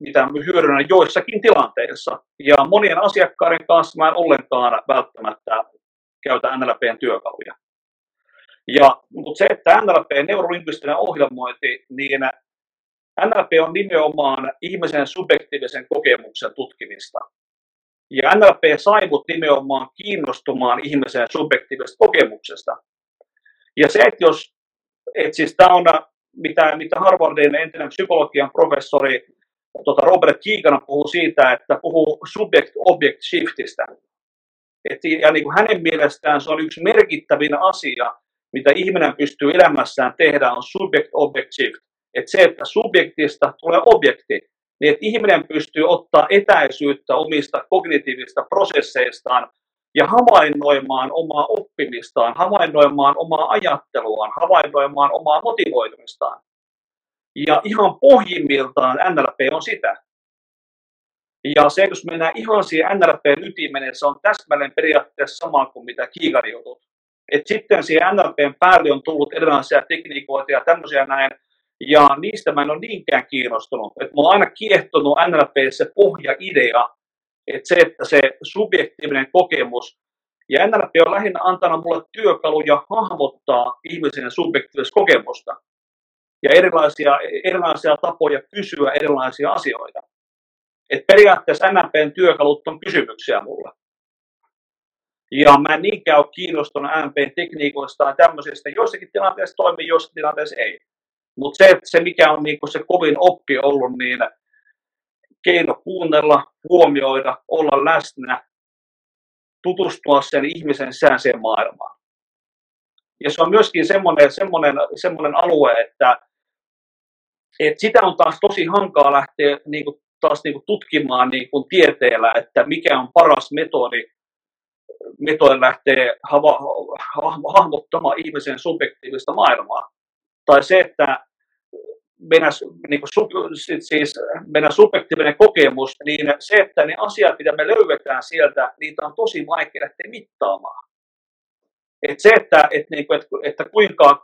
mitä mä hyödynnän joissakin tilanteissa. Ja monien asiakkaiden kanssa mä en ollenkaan välttämättä käytä NLPn työkaluja. Mutta se, että NLP, neurolingvistinen ohjelmointi, niin NLP on nimenomaan ihmisen subjektiivisen kokemuksen tutkimista. Ja NLP sai mut nimenomaan kiinnostumaan ihmisen subjektiivisesta kokemuksesta. Ja se, että tämä on mitä Harvardin entinen psykologian professori Robert Kegan puhuu siitä, että puhuu subject-object shiftistä. Ja niin kuin hänen mielestään se on yksi merkittävin asia, mitä ihminen pystyy elämässään tehdä, on subject-object shift. Että se, että subjektista tulee objekti, niin että ihminen pystyy ottaa etäisyyttä omista kognitiivista prosesseistaan ja havainnoimaan omaa oppimistaan, havainnoimaan omaa ajatteluaan, havainnoimaan omaa motivoitumistaan. Ja ihan pohjimmiltaan NLP on sitä. Ja se, jos mennään ihan siihen NLPn ytimeen, se on täsmälleen periaatteessa sama kuin mitä Kegan jutut. Että sitten siihen NLPn päälle on tullut erilaisia tekniikoita ja tämmöisiä näin. Ja niistä mä en ole niinkään kiinnostunut. Että mä oon aina kiehtonut NLP:ssä se pohjaidea, että se subjektiivinen kokemus. Ja NLP on lähinnä antanut mulle työkaluja hahmottaa ihmisen subjektiivista kokemusta. Ja erilaisia tapoja kysyä erilaisia asioita. Et periaatteessa NLP:n työkalut on kysymyksiä mulle. Ja mä en niinkään ole kiinnostunut NLP:n tekniikoista tai tämmöisistä. Joissakin tilanteessa toimii, joissakin tilanteessa ei. Mutta se, mikä on niinku se kovin oppi ollut, niin keino kuunnella, huomioida, olla läsnä, tutustua sen ihmisen sääseen maailmaan. Ja se on myöskin semmoinen alue, että sitä on taas tosi hankaa lähteä niinku, taas niinku tutkimaan niinku tieteellä, että mikä on paras metodi lähteä hahmottamaan ihmisen subjektiivista maailmaa. Tai se, että meidän subjektiivinen kokemus, niin se, että ne asiat, mitä me löydetään sieltä, niitä on tosi vaikea lähteä mittaamaan. Että se, että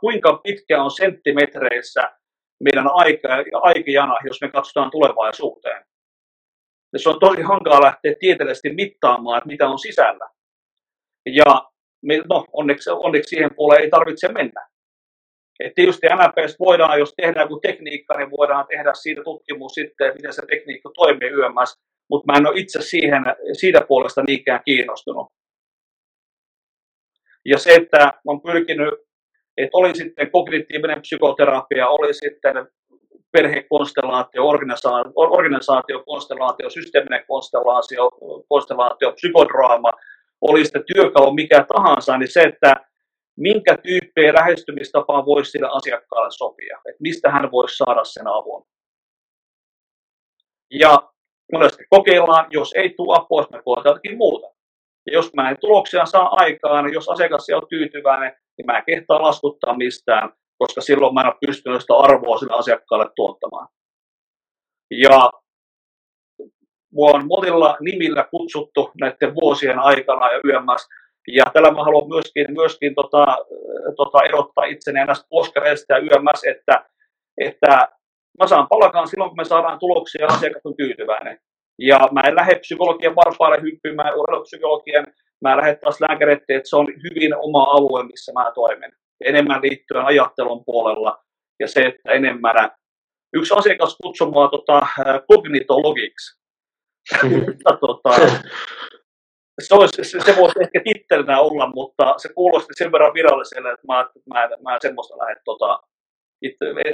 kuinka pitkä on senttimetreissä meidän aikajana, jos me katsotaan tulevaisuuteen. Ja se on tosi hankaa lähteä tieteellisesti mittaamaan, että mitä on sisällä. Ja onneksi siihen puoleen ei tarvitse mennä. Että tietysti NLP:ssä voidaan, jos tehdään joku tekniikka, niin voidaan tehdä siitä tutkimus sitten, että miten se tekniikka toimii YMS, mutta mä en ole itse siitä puolesta niinkään kiinnostunut. Ja se, että olen pyrkinyt, että oli sitten kognitiivinen psykoterapia, oli sitten perhekonstellaatio, organisaatiokonstellaatio, systeeminen konstellaatio, psykodraama, oli sitten työkalu mikä tahansa, niin se, että minkä tyyppejä lähestymistapaa voisi sille asiakkaalle sopia, että mistä hän voisi saada sen avun. Ja monesti kokeillaan, jos ei tule apua, jos me koetaan jotakin muuta. Ja jos mä en tuloksia saa aikaan, niin jos asiakas ei ole tyytyväinen, niin mä en kehtaa laskuttaa mistään, koska silloin mä en ole pystynyt sitä arvoa sille asiakkaalle tuottamaan. Ja mua on monilla nimillä kutsuttu näiden vuosien aikana ja YMS. Ja tällä mä haluan myöskin erottaa itseni näistä poskareista ja YMS, että mä saan palkan silloin, kun me saadaan tuloksia ja asiakas on tyytyväinen. Ja mä en lähde psykologian varpaille hyppimään, urheilupsykologian, mä lähden taas lääkäreiden, että se on hyvin oma alue, missä mä toimin. Enemmän liittyen ajattelun puolella ja se, että enemmän. Yksi asiakas kutsui mua kognitologiksi. Se voisi ehkä tittelinä olla, mutta se kuulosti sen verran viralliselle, että mä en semmoista lähde,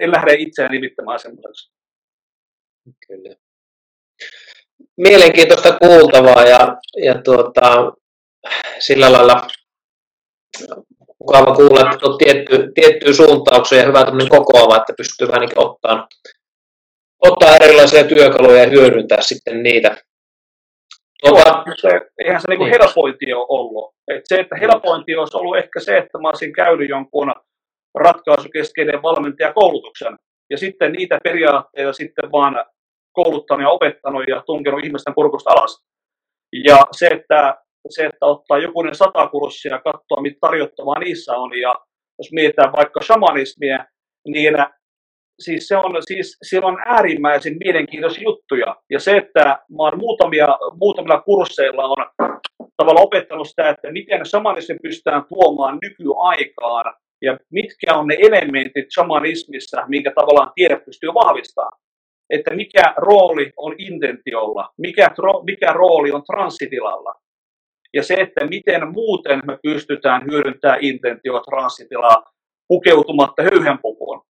en lähde itseään nimittämään semmoiseksi. Kyllä. Mielenkiintoista kuultavaa ja sillä lailla mukava kuulla, että on tiettyä suuntauksia ja hyvä tämmöinen kokoava, että pystyy vähän niin ottaa erilaisia työkaluja ja hyödyntää sitten niitä. Eihän se niin kuin helpointi ole ollut. Et se, että helpointi olisi ollut ehkä se, että mä olisin käynyt jonkun ratkaisukeskeinen valmentajakoulutuksen ja sitten niitä periaatteita sitten vaan kouluttanut ja opettanut ja tunkenut ihmisten kurkusta alas. Ja se, että ottaa jokunen 100 kurssia ja katsoa, mitä tarjottavaa niissä on. Ja jos mietitään vaikka shamanismia, niin siellä on äärimmäisen mielenkiintoisia juttuja. Ja se, että mä oon muutamilla kursseilla on tavallaan opettanut sitä, että miten shamanismi pystytään tuomaan nykyaikaan ja mitkä on ne elementit shamanismissa, minkä tavallaan tiede pystyy vahvistamaan. Että mikä rooli on intentiolla, mikä rooli on transitilalla. Ja se, että miten muuten me pystytään hyödyntämään intentioa, transitilaa, pukeutumatta höyhenpukuun.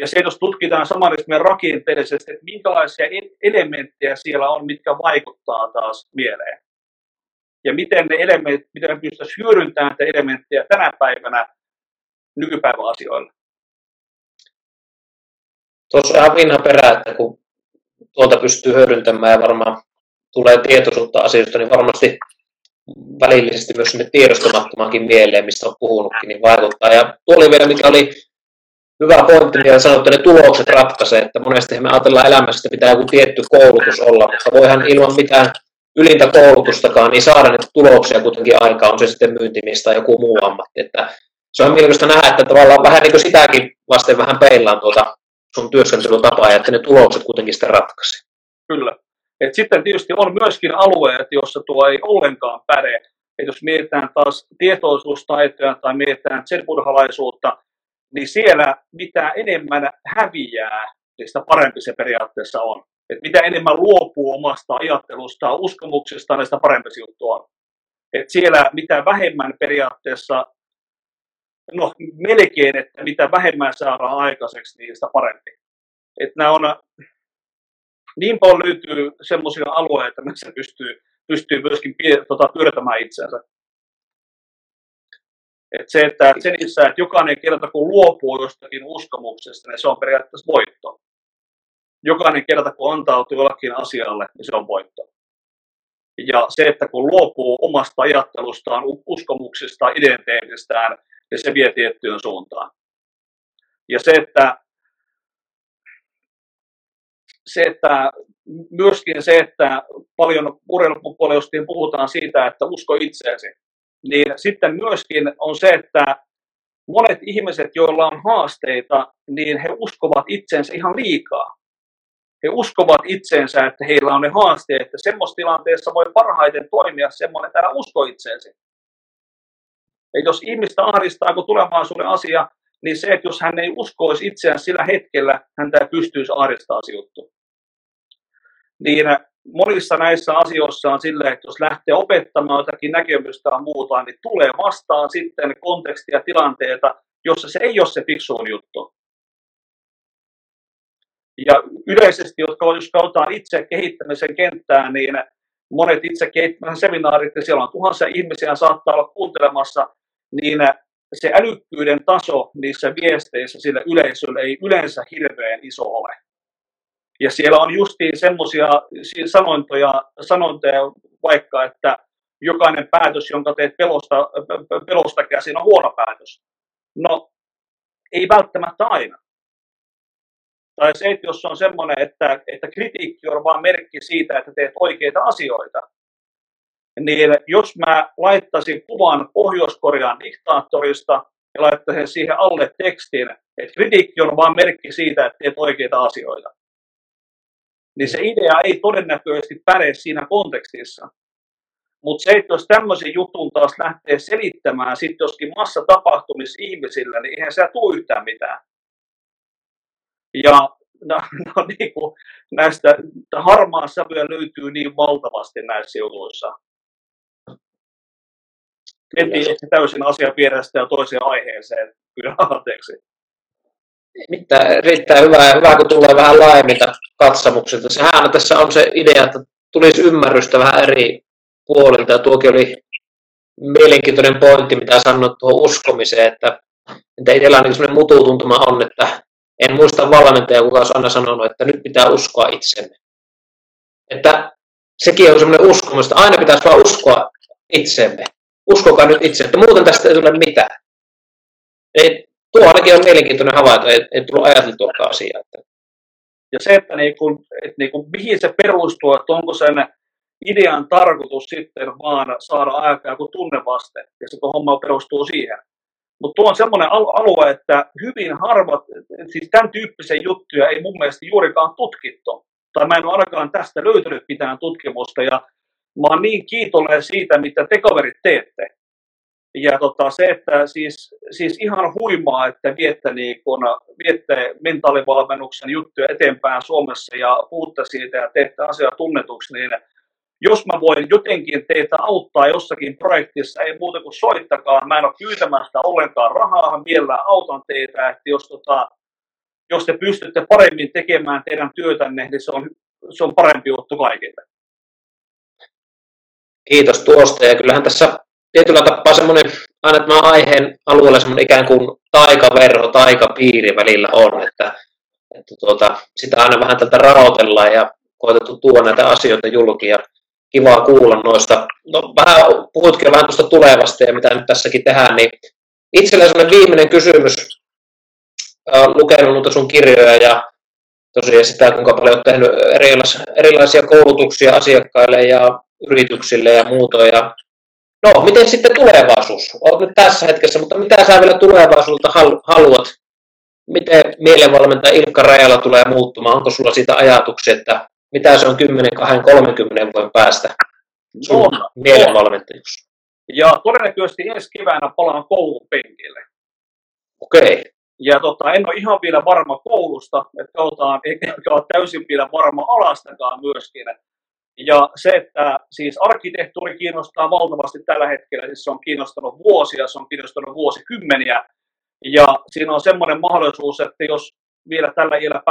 Ja se, jos tutkitaan shamanismia rakenteellisesti, että minkälaisia elementtejä siellä on, mitkä vaikuttaa taas mieleen. Ja miten me pystytään hyödyntämään näitä elementtejä tänä päivänä nykypäivän asioilla. Tuossa on ihan vinha perä, että kun tuolta pystyy hyödyntämään ja varmaan tulee tietoisuutta asioista, niin varmasti välillisesti myös sinne tiedostamattomankin mieleen, mistä on puhunutkin, niin vaikuttaa. Ja tuo oli vielä, mikä oli hyvä pointti, mitä sanoit, että ne tulokset ratkaisee, että monesti me ajatellaan elämässä, että pitää joku tietty koulutus olla, mutta voihan ilman mitään ylintä koulutustakaan niin saada niitä tuloksia kuitenkin aikaan, on se sitten myyntimies tai joku muu ammatti. Että se on mielenkiintoista nähdä, että tavallaan vähän niin kuin sitäkin vasten vähän peilaan sun työskentelytapaa ja että ne tulokset kuitenkin sitä ratkaisi. Kyllä. Et sitten tietysti on myöskin alueet, joissa tuo ei ollenkaan päde. Et jos mietitään taas tietoisuustaitoja tai mietitään zen-buddhalaisuutta, niin siellä mitä enemmän häviää, niin sitä parempi se periaatteessa on. Et mitä enemmän luopuu omasta ajattelustaan, uskomuksistaan, niin sitä parempi se juttu on. Et siellä mitä vähemmän periaatteessa, melkein, että mitä vähemmän saadaan aikaiseksi, niin sitä parempi. Että nämä on, niin paljon löytyy semmoisia alueita, missä pystyy myöskin pyörtämään itsensä. Että se, että senissä, että jokainen kerta kun luopuu jostakin uskomuksesta, niin se on periaatteessa voitto. Jokainen kerta kun antautuu jollakin asialle, niin se on voitto. Ja se, että kun luopuu omasta ajattelustaan, uskomuksistaan, identiteetistään, ja se vie tiettyyn suuntaan. Ja se, että myöskin se, että paljon urheilupuolella puhutaan siitä, että usko itseesi, niin sitten myöskin on se, että monet ihmiset, joilla on haasteita, niin he uskovat itseensä ihan liikaa. He uskovat itseensä, että heillä on ne haasteet, että semmoisessa tilanteessa voi parhaiten toimia semmoinen, että älä usko itseesi. Ja jos ihmistä ahdistaa, kun tulevaisuuden asia, niin se, että jos hän ei uskoisi itseään sillä hetkellä, häntä ei pystyisi arjesta asioittua. Niin monissa näissä asioissa on silleen, että jos lähtee opettamaan jotakin näkemystä tai muuta, niin tulee vastaan sitten kontekstia ja tilanteita, jossa se ei ole se fiksuun juttu. Ja yleisesti, jos kautaan itse kehittämisen kenttään, niin monet itse kehittämisen seminaarit, ja siellä on tuhansia ihmisiä saattaa olla kuuntelemassa, niin se älykkyyden taso niissä viesteissä sillä yleisöllä ei yleensä hirveän iso ole. Ja siellä on justiin semmoisia sanontoja vaikka, että jokainen päätös, jonka teet pelosta käsin, on huono päätös. No, ei välttämättä aina. Tai se, että jos on semmoinen, että kritiikki on vaan merkki siitä, että teet oikeita asioita. Niin jos mä laittaisin kuvan Pohjois-Korean diktaattorista ja laittaisin siihen alle tekstin, että kritiikki on vaan merkki siitä, että teet oikeita asioita. Niin se idea ei todennäköisesti päde siinä kontekstissa. Mutta se, että jos tämmöisen jutun taas lähtee selittämään sitten joskin massatapahtumissa ihmisillä, niin eihän se tule yhtään mitään. Ja no, niin kuin näistä harmaa sävyä löytyy niin valtavasti näissä jutuissa. Mentiin ehkä täysin asian vierestä ja toiseen aiheeseen. Kyllä, anteeksi. Mitä riittää hyvää, kun tulee vähän laajemmilta katsomuksilta. Sehän tässä on se idea, että tulisi ymmärrystä vähän eri puolilta. Ja tuokin oli mielenkiintoinen pointti, mitä sanoit tuohon uskomiseen, että itsellä on niin sellainen mututuntuma on, että en muista valmentaja, kuka olisi aina sanonut, että nyt pitää uskoa itsemme. Että sekin on sellainen uskomus, että aina pitäisi vaan uskoa itsemme. Uskokaa nyt itse, että muuten tästä ei tule mitään. Eli tuo ainakin on mielenkiintoinen havainto, ei tullut ajateltuakaan asiaa. Ja se, että mihin se perustuu, että onko sen idean tarkoitus sitten vaan saada aikaa kuin tunnevaste, ja se homma perustuu siihen. Mutta tuo on semmoinen alue, että hyvin harvat, siis tämän tyyppisiä juttuja ei mun mielestä juurikaan tutkittu. Tai mä en ole ainakaan tästä löytänyt mitään tutkimusta. Ja mä oon niin kiitollinen siitä, mitä te kaverit teette. Ja se, että siis ihan huimaa, että viette mentaalivalmennuksen juttuja eteenpäin Suomessa ja puhutte siitä ja teette asiaa tunnetuksi, niin jos mä voin jotenkin teitä auttaa jossakin projektissa, ei muuta kuin soittakaa, mä en ole pyytämästä ollenkaan rahaa, mielellään autan teitä, että jos te pystytte paremmin tekemään teidän työtänne, niin se on parempi juttu kaikille. Kiitos tuosta, ja kyllähän tässä tietyllä tapaa semmoinen, aina tämän aiheen alueella semmoinen ikään kuin taikaverho, taikapiiri välillä on, että sitä aina vähän tältä raotellaan ja koetettu tuoda näitä asioita julkia. Kivaa kuulla noista. No, puhutkin vähän tuosta tulevasta ja mitä nyt tässäkin tehdään, niin itselleni sellainen viimeinen kysymys. Olen lukenut noita sun kirjoja ja tosiaan sitä, kuinka paljon olet tehnyt erilaisia koulutuksia asiakkaille ja yrityksille ja muuta. Ja no, miten sitten tulevaisuus? Olet nyt tässä hetkessä, mutta mitä sä vielä tulevaisuudelta haluat? Miten mielenvalmentaja Ilkka Rajala tulee muuttumaan? Onko sulla siitä ajatuksia, että mitä se on 10, 20, 30 vuoden päästä sun mielenvalmentajuus? Ja todennäköisesti ensi keväänä palaan koulun penkille. Okei. Ja en ole ihan vielä varma koulusta, että eikä ole täysin vielä varma alastakaan myöskin. Ja se, että siis arkkitehtuuri kiinnostaa valtavasti tällä hetkellä. Siis se on kiinnostanut vuosia, se on kiinnostanut vuosikymmeniä. Ja siinä on semmoinen mahdollisuus, että jos vielä tällä iällä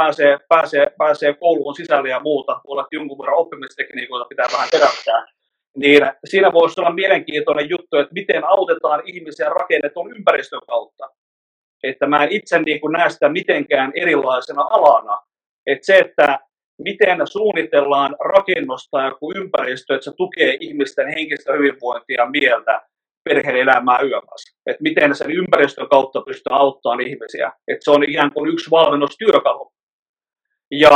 pääsee kouluun sisälle ja muuta, puolella jonkun verran oppimistekniikoita pitää vähän terättää, niin siinä voisi olla mielenkiintoinen juttu, että miten autetaan ihmisiä rakennetun ympäristön kautta. Että mä en itse näe sitä mitenkään erilaisena alana. Että se, että miten suunnitellaan rakennusta joku ympäristö, että se tukee ihmisten henkistä hyvinvointia, mieltä, perhe-elämää yömässä. Että miten sen ympäristön kautta pystytään auttamaan ihmisiä. Että se on ihan kuin yksi valmennustyökalu. Ja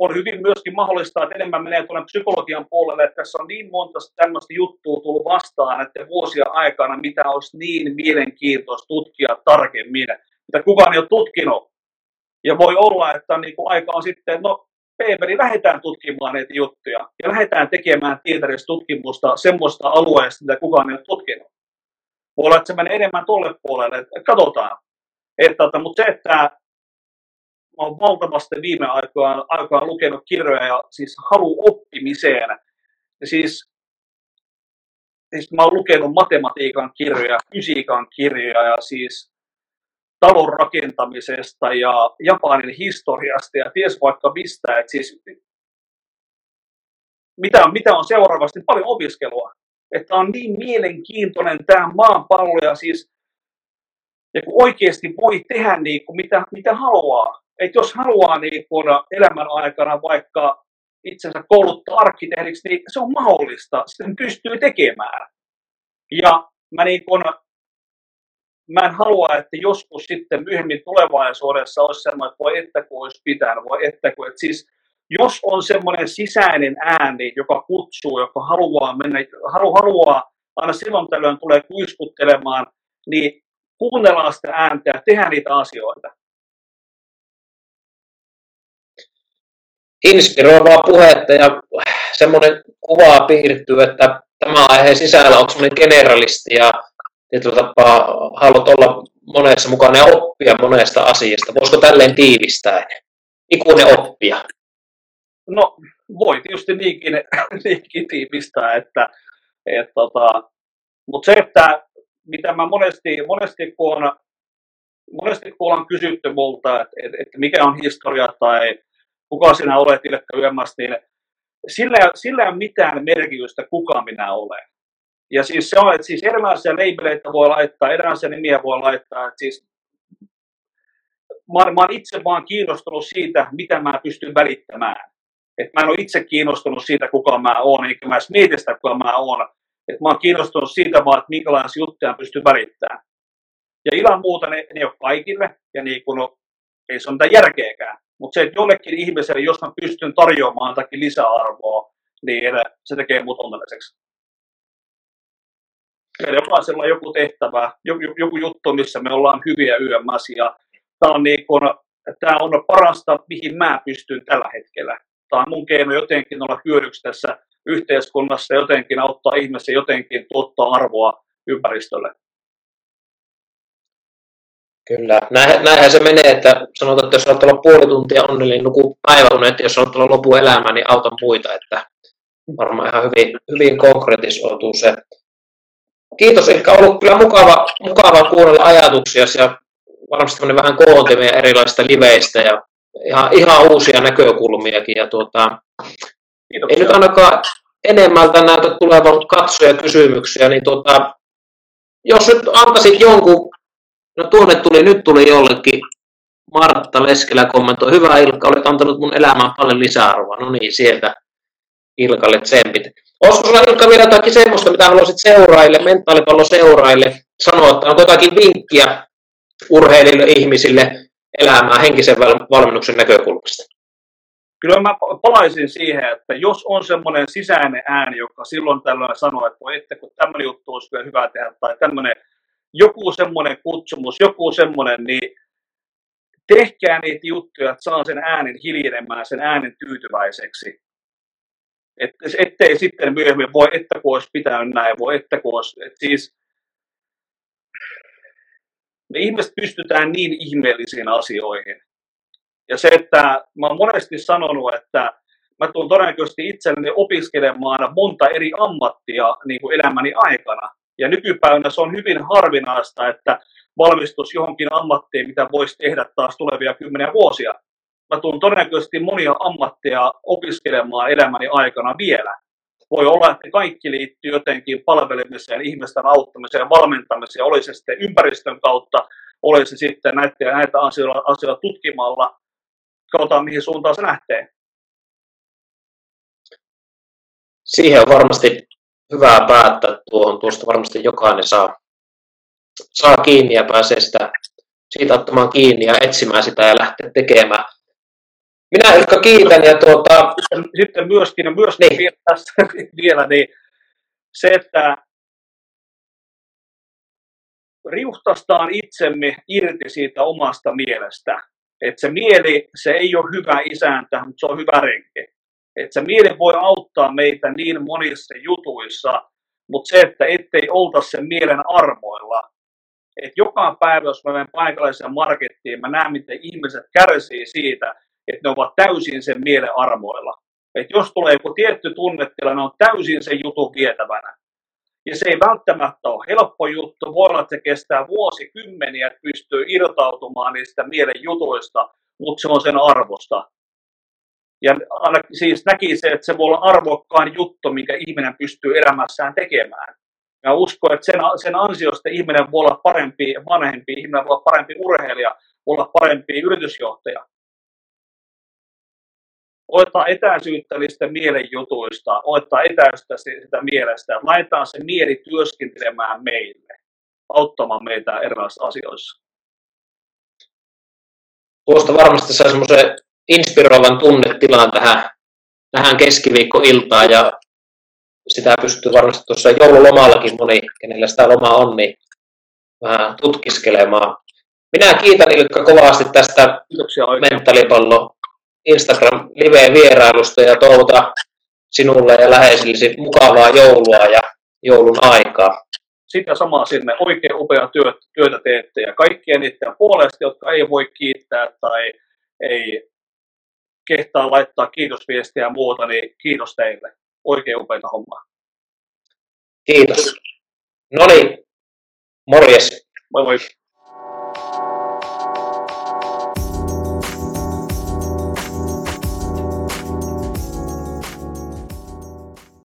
on hyvin myöskin mahdollista, että enemmän menee tuonne psykologian puolelle, että tässä on niin monta tämmöistä juttua tullut vastaan, että vuosien aikana mitä olisi niin mielenkiintoista tutkia tarkemmin, mitä kukaan ei ole tutkinut. Ja voi olla, että aika on sitten, Peveri, lähdetään tutkimaan näitä juttuja ja lähdetään tekemään tieteellistä tutkimusta semmoista alueesta, mitä kukaan ei ole tutkinut. Voi olla, että se menee enemmän tuolle puolelle, että katsotaan. Mutta se, että mä oon valtavasti viime aikoina lukenut kirjoja ja siis halu oppimiseen. Ja siis mä oon lukenut matematiikan kirjoja, fysiikan kirjoja ja siis talon rakentamisesta ja Japanin historiasta ja ties vaikka mistä. Et siis, mitä on seuraavasti paljon opiskelua. Että on niin mielenkiintoinen tämä maanpallo ja siis ja kun oikeasti voi tehdä niin kuin mitä haluaa. Et jos haluaa niin kuin elämän aikana vaikka itsensä kouluttaa arkkitehdiksi, niin se on mahdollista. Sitä pystyy tekemään. Ja mä en halua, että joskus sitten myöhemmin tulevaisuudessa olisi sellainen, että voi että kun olisi pitänyt, voi että kun. Et siis, jos on semmoinen sisäinen ääni, joka kutsuu, joka haluaa mennä, haluaa, aina silloin tällöin tulee kuiskuttelemaan, niin kuunnellaan sitä ääntä ja tehdään niitä asioita. Inspiroivaa puhetta ja semmoinen kuva piirtyy, että tämä aiheen sisällä on semmoinen generalisti ja tietyllä tapaa haluat olla monessa mukana ja oppia monesta asiasta. Voisiko tälleen tiivistää? Ikuinen oppija. No voi tietysti niinkin tiivistää, mutta se, että mitä mä monesti kun ollaan kysytty multa, että mikä on historia tai kuka sinä olet, Ilkka Yömäs, niin sillä ei ole mitään merkitystä, kuka minä olen. Ja siis se on, että siis erilaisia leipeleitä voi laittaa, erilaisia nimiä voi laittaa. Että siis, mä oon itse vaan kiinnostunut siitä, mitä mä pystyn välittämään. Et mä en ole itse kiinnostunut siitä, kuka mä oon, eikä mä edes mieti sitä, kuka mä oon. Et mä oon kiinnostunut siitä vaan, että minkälaisia juttuja pystyn välittämään. Ja ilman muuta ne on kaikille, ja niin kun, ei se ole mitään järkeäkään. Mutta se, että jollekin ihmiselle, jos mä pystyn tarjoamaan jotakin lisäarvoa, niin se tekee mut onnelliseksi. Meillä jokaisella on joku tehtävä, joku juttu, missä me ollaan hyviä YMS. Tämä on parasta, mihin mä pystyn tällä hetkellä. Tämä on mun keino jotenkin olla hyödyksi tässä yhteiskunnassa, jotenkin auttaa ihmisiä, jotenkin tuottaa arvoa ympäristölle. Kyllä. Näinhän se menee, että sanotaan, että jos haluat olla puoli tuntia onnellinen, nuku päiväunet, että jos haluat olla lopun elämää, niin auta muita. Että varmaan ihan hyvin konkretisoituu se. Kiitos, Ilkka. On ollut kyllä mukava kuunnella ajatuksia ja varmasti tämmöinen vähän koontimia erilaisista liveistä ja ihan uusia näkökulmiakin. Ja ei nyt ainakaan enemmältä näytä tulevan katsoja kysymyksiä, niin jos nyt antaisit jonkun, no nyt tuli jollekin Martta Leskelä kommentoi, hyvä Ilkka, olet antanut mun elämään paljon lisäarvoa, no niin sieltä Ilkalle tsempit. Olisiko sulla, Ilkka, vielä jotakin semmoista, mitä haluaisit seuraajille, mentaalipallon seuraajille sanoa, että onko jotakin vinkkiä urheilille ihmisille elämään henkisen valmennuksen näkökulmasta? Kyllä mä palaisin siihen, että jos on semmoinen sisäinen ääni, joka silloin tällöin sanoo, että voi että kun tämmöinen juttu olisi kyllä hyvä tehdä, tai tämmöinen joku semmoinen kutsumus, joku semmoinen, niin tehkää niitä juttuja, että saa sen äänen hiljenemään, sen äänen tyytyväiseksi. Ettei sitten myöhemmin voi, että kun olisi pitänyt näin, voi, että kun olisi. Et siis, me ihmiset pystytään niin ihmeellisiin asioihin. Ja se, että mä oon monesti sanonut, että mä tuun todennäköisesti itselleni opiskelemaan monta eri ammattia niin kuin elämäni aikana. Ja nykypäivänä se on hyvin harvinaista, että valmistus johonkin ammattiin, mitä voisi tehdä taas tulevia 10 vuosia. Mä tuun todennäköisesti monia ammatteja opiskelemaan elämäni aikana vielä. Voi olla, että kaikki liittyy jotenkin palvelemiseen, ihmisten auttamiseen, valmentamiseen, oli se sitten ympäristön kautta, oli se sitten näitä asioita tutkimalla, katsotaan mihin suuntaan se lähtee. Siihen on varmasti hyvää päättää tuohon. Tuosta varmasti jokainen saa kiinni ja pääsee siitä ottamaan kiinni ja etsimään sitä ja lähtee tekemään. Minä, Ilkka, kiitän ja sitten myöskin niin. Vielä niin se, että riuhtastaan itsemme irti siitä omasta mielestä. Että se mieli, se ei ole hyvä isäntä, mutta se on hyvä renki. Että se mieli voi auttaa meitä niin monissa jutuissa, mutta se, että ettei olta sen mielen armoilla. että joka päivä, jos mä menen paikalliseen markettiin, mä näen, miten ihmiset kärsii siitä, että ne ovat täysin sen mielen armoilla. Että jos tulee joku tietty tunnetila, ne on täysin sen jutun vietävänä. Ja se ei välttämättä ole helppo juttu, voi olla, että se kestää vuosikymmeniä, että pystyy irtautumaan niistä mielen jutuista, mutta se on sen arvosta. Ja siis näki se, että se voi olla arvokkaan juttu, minkä ihminen pystyy elämässään tekemään. Ja uskon, että sen ansiosta ihminen voi olla parempi vanhempi, ihminen voi olla parempi urheilija, voi olla parempi yritysjohtaja. Ottaa etäisyyttä niistä mielenjutuista, ottaa etäisyyttä sitä mielestä, laitetaan se mieli työskentelemään meille, auttamaan meitä erilaisissa asioissa. Tuosta varmasti sai semmoisen inspiroivan tunnetilan tähän keskiviikkoiltaan, ja sitä pystyy varmasti tuossa joululomallakin moni, kenellä sitä lomaa on, niin vähän tutkiskelemaan. Minä kiitän Ilkka kovasti tästä Mentalipallon Instagram-live-vierailusta ja toivotan sinulle ja läheisillesi mukavaa joulua ja joulun aikaa. Sitä samaa sinne. Oikein upeaa työtä teette ja kaikkien niiden puolesta, jotka ei voi kiittää tai ei kehtaa laittaa kiitosviestiä ja muuta, niin kiitos teille. Oikein upeaa hommaa. Kiitos. No niin, morjes. Moi moi.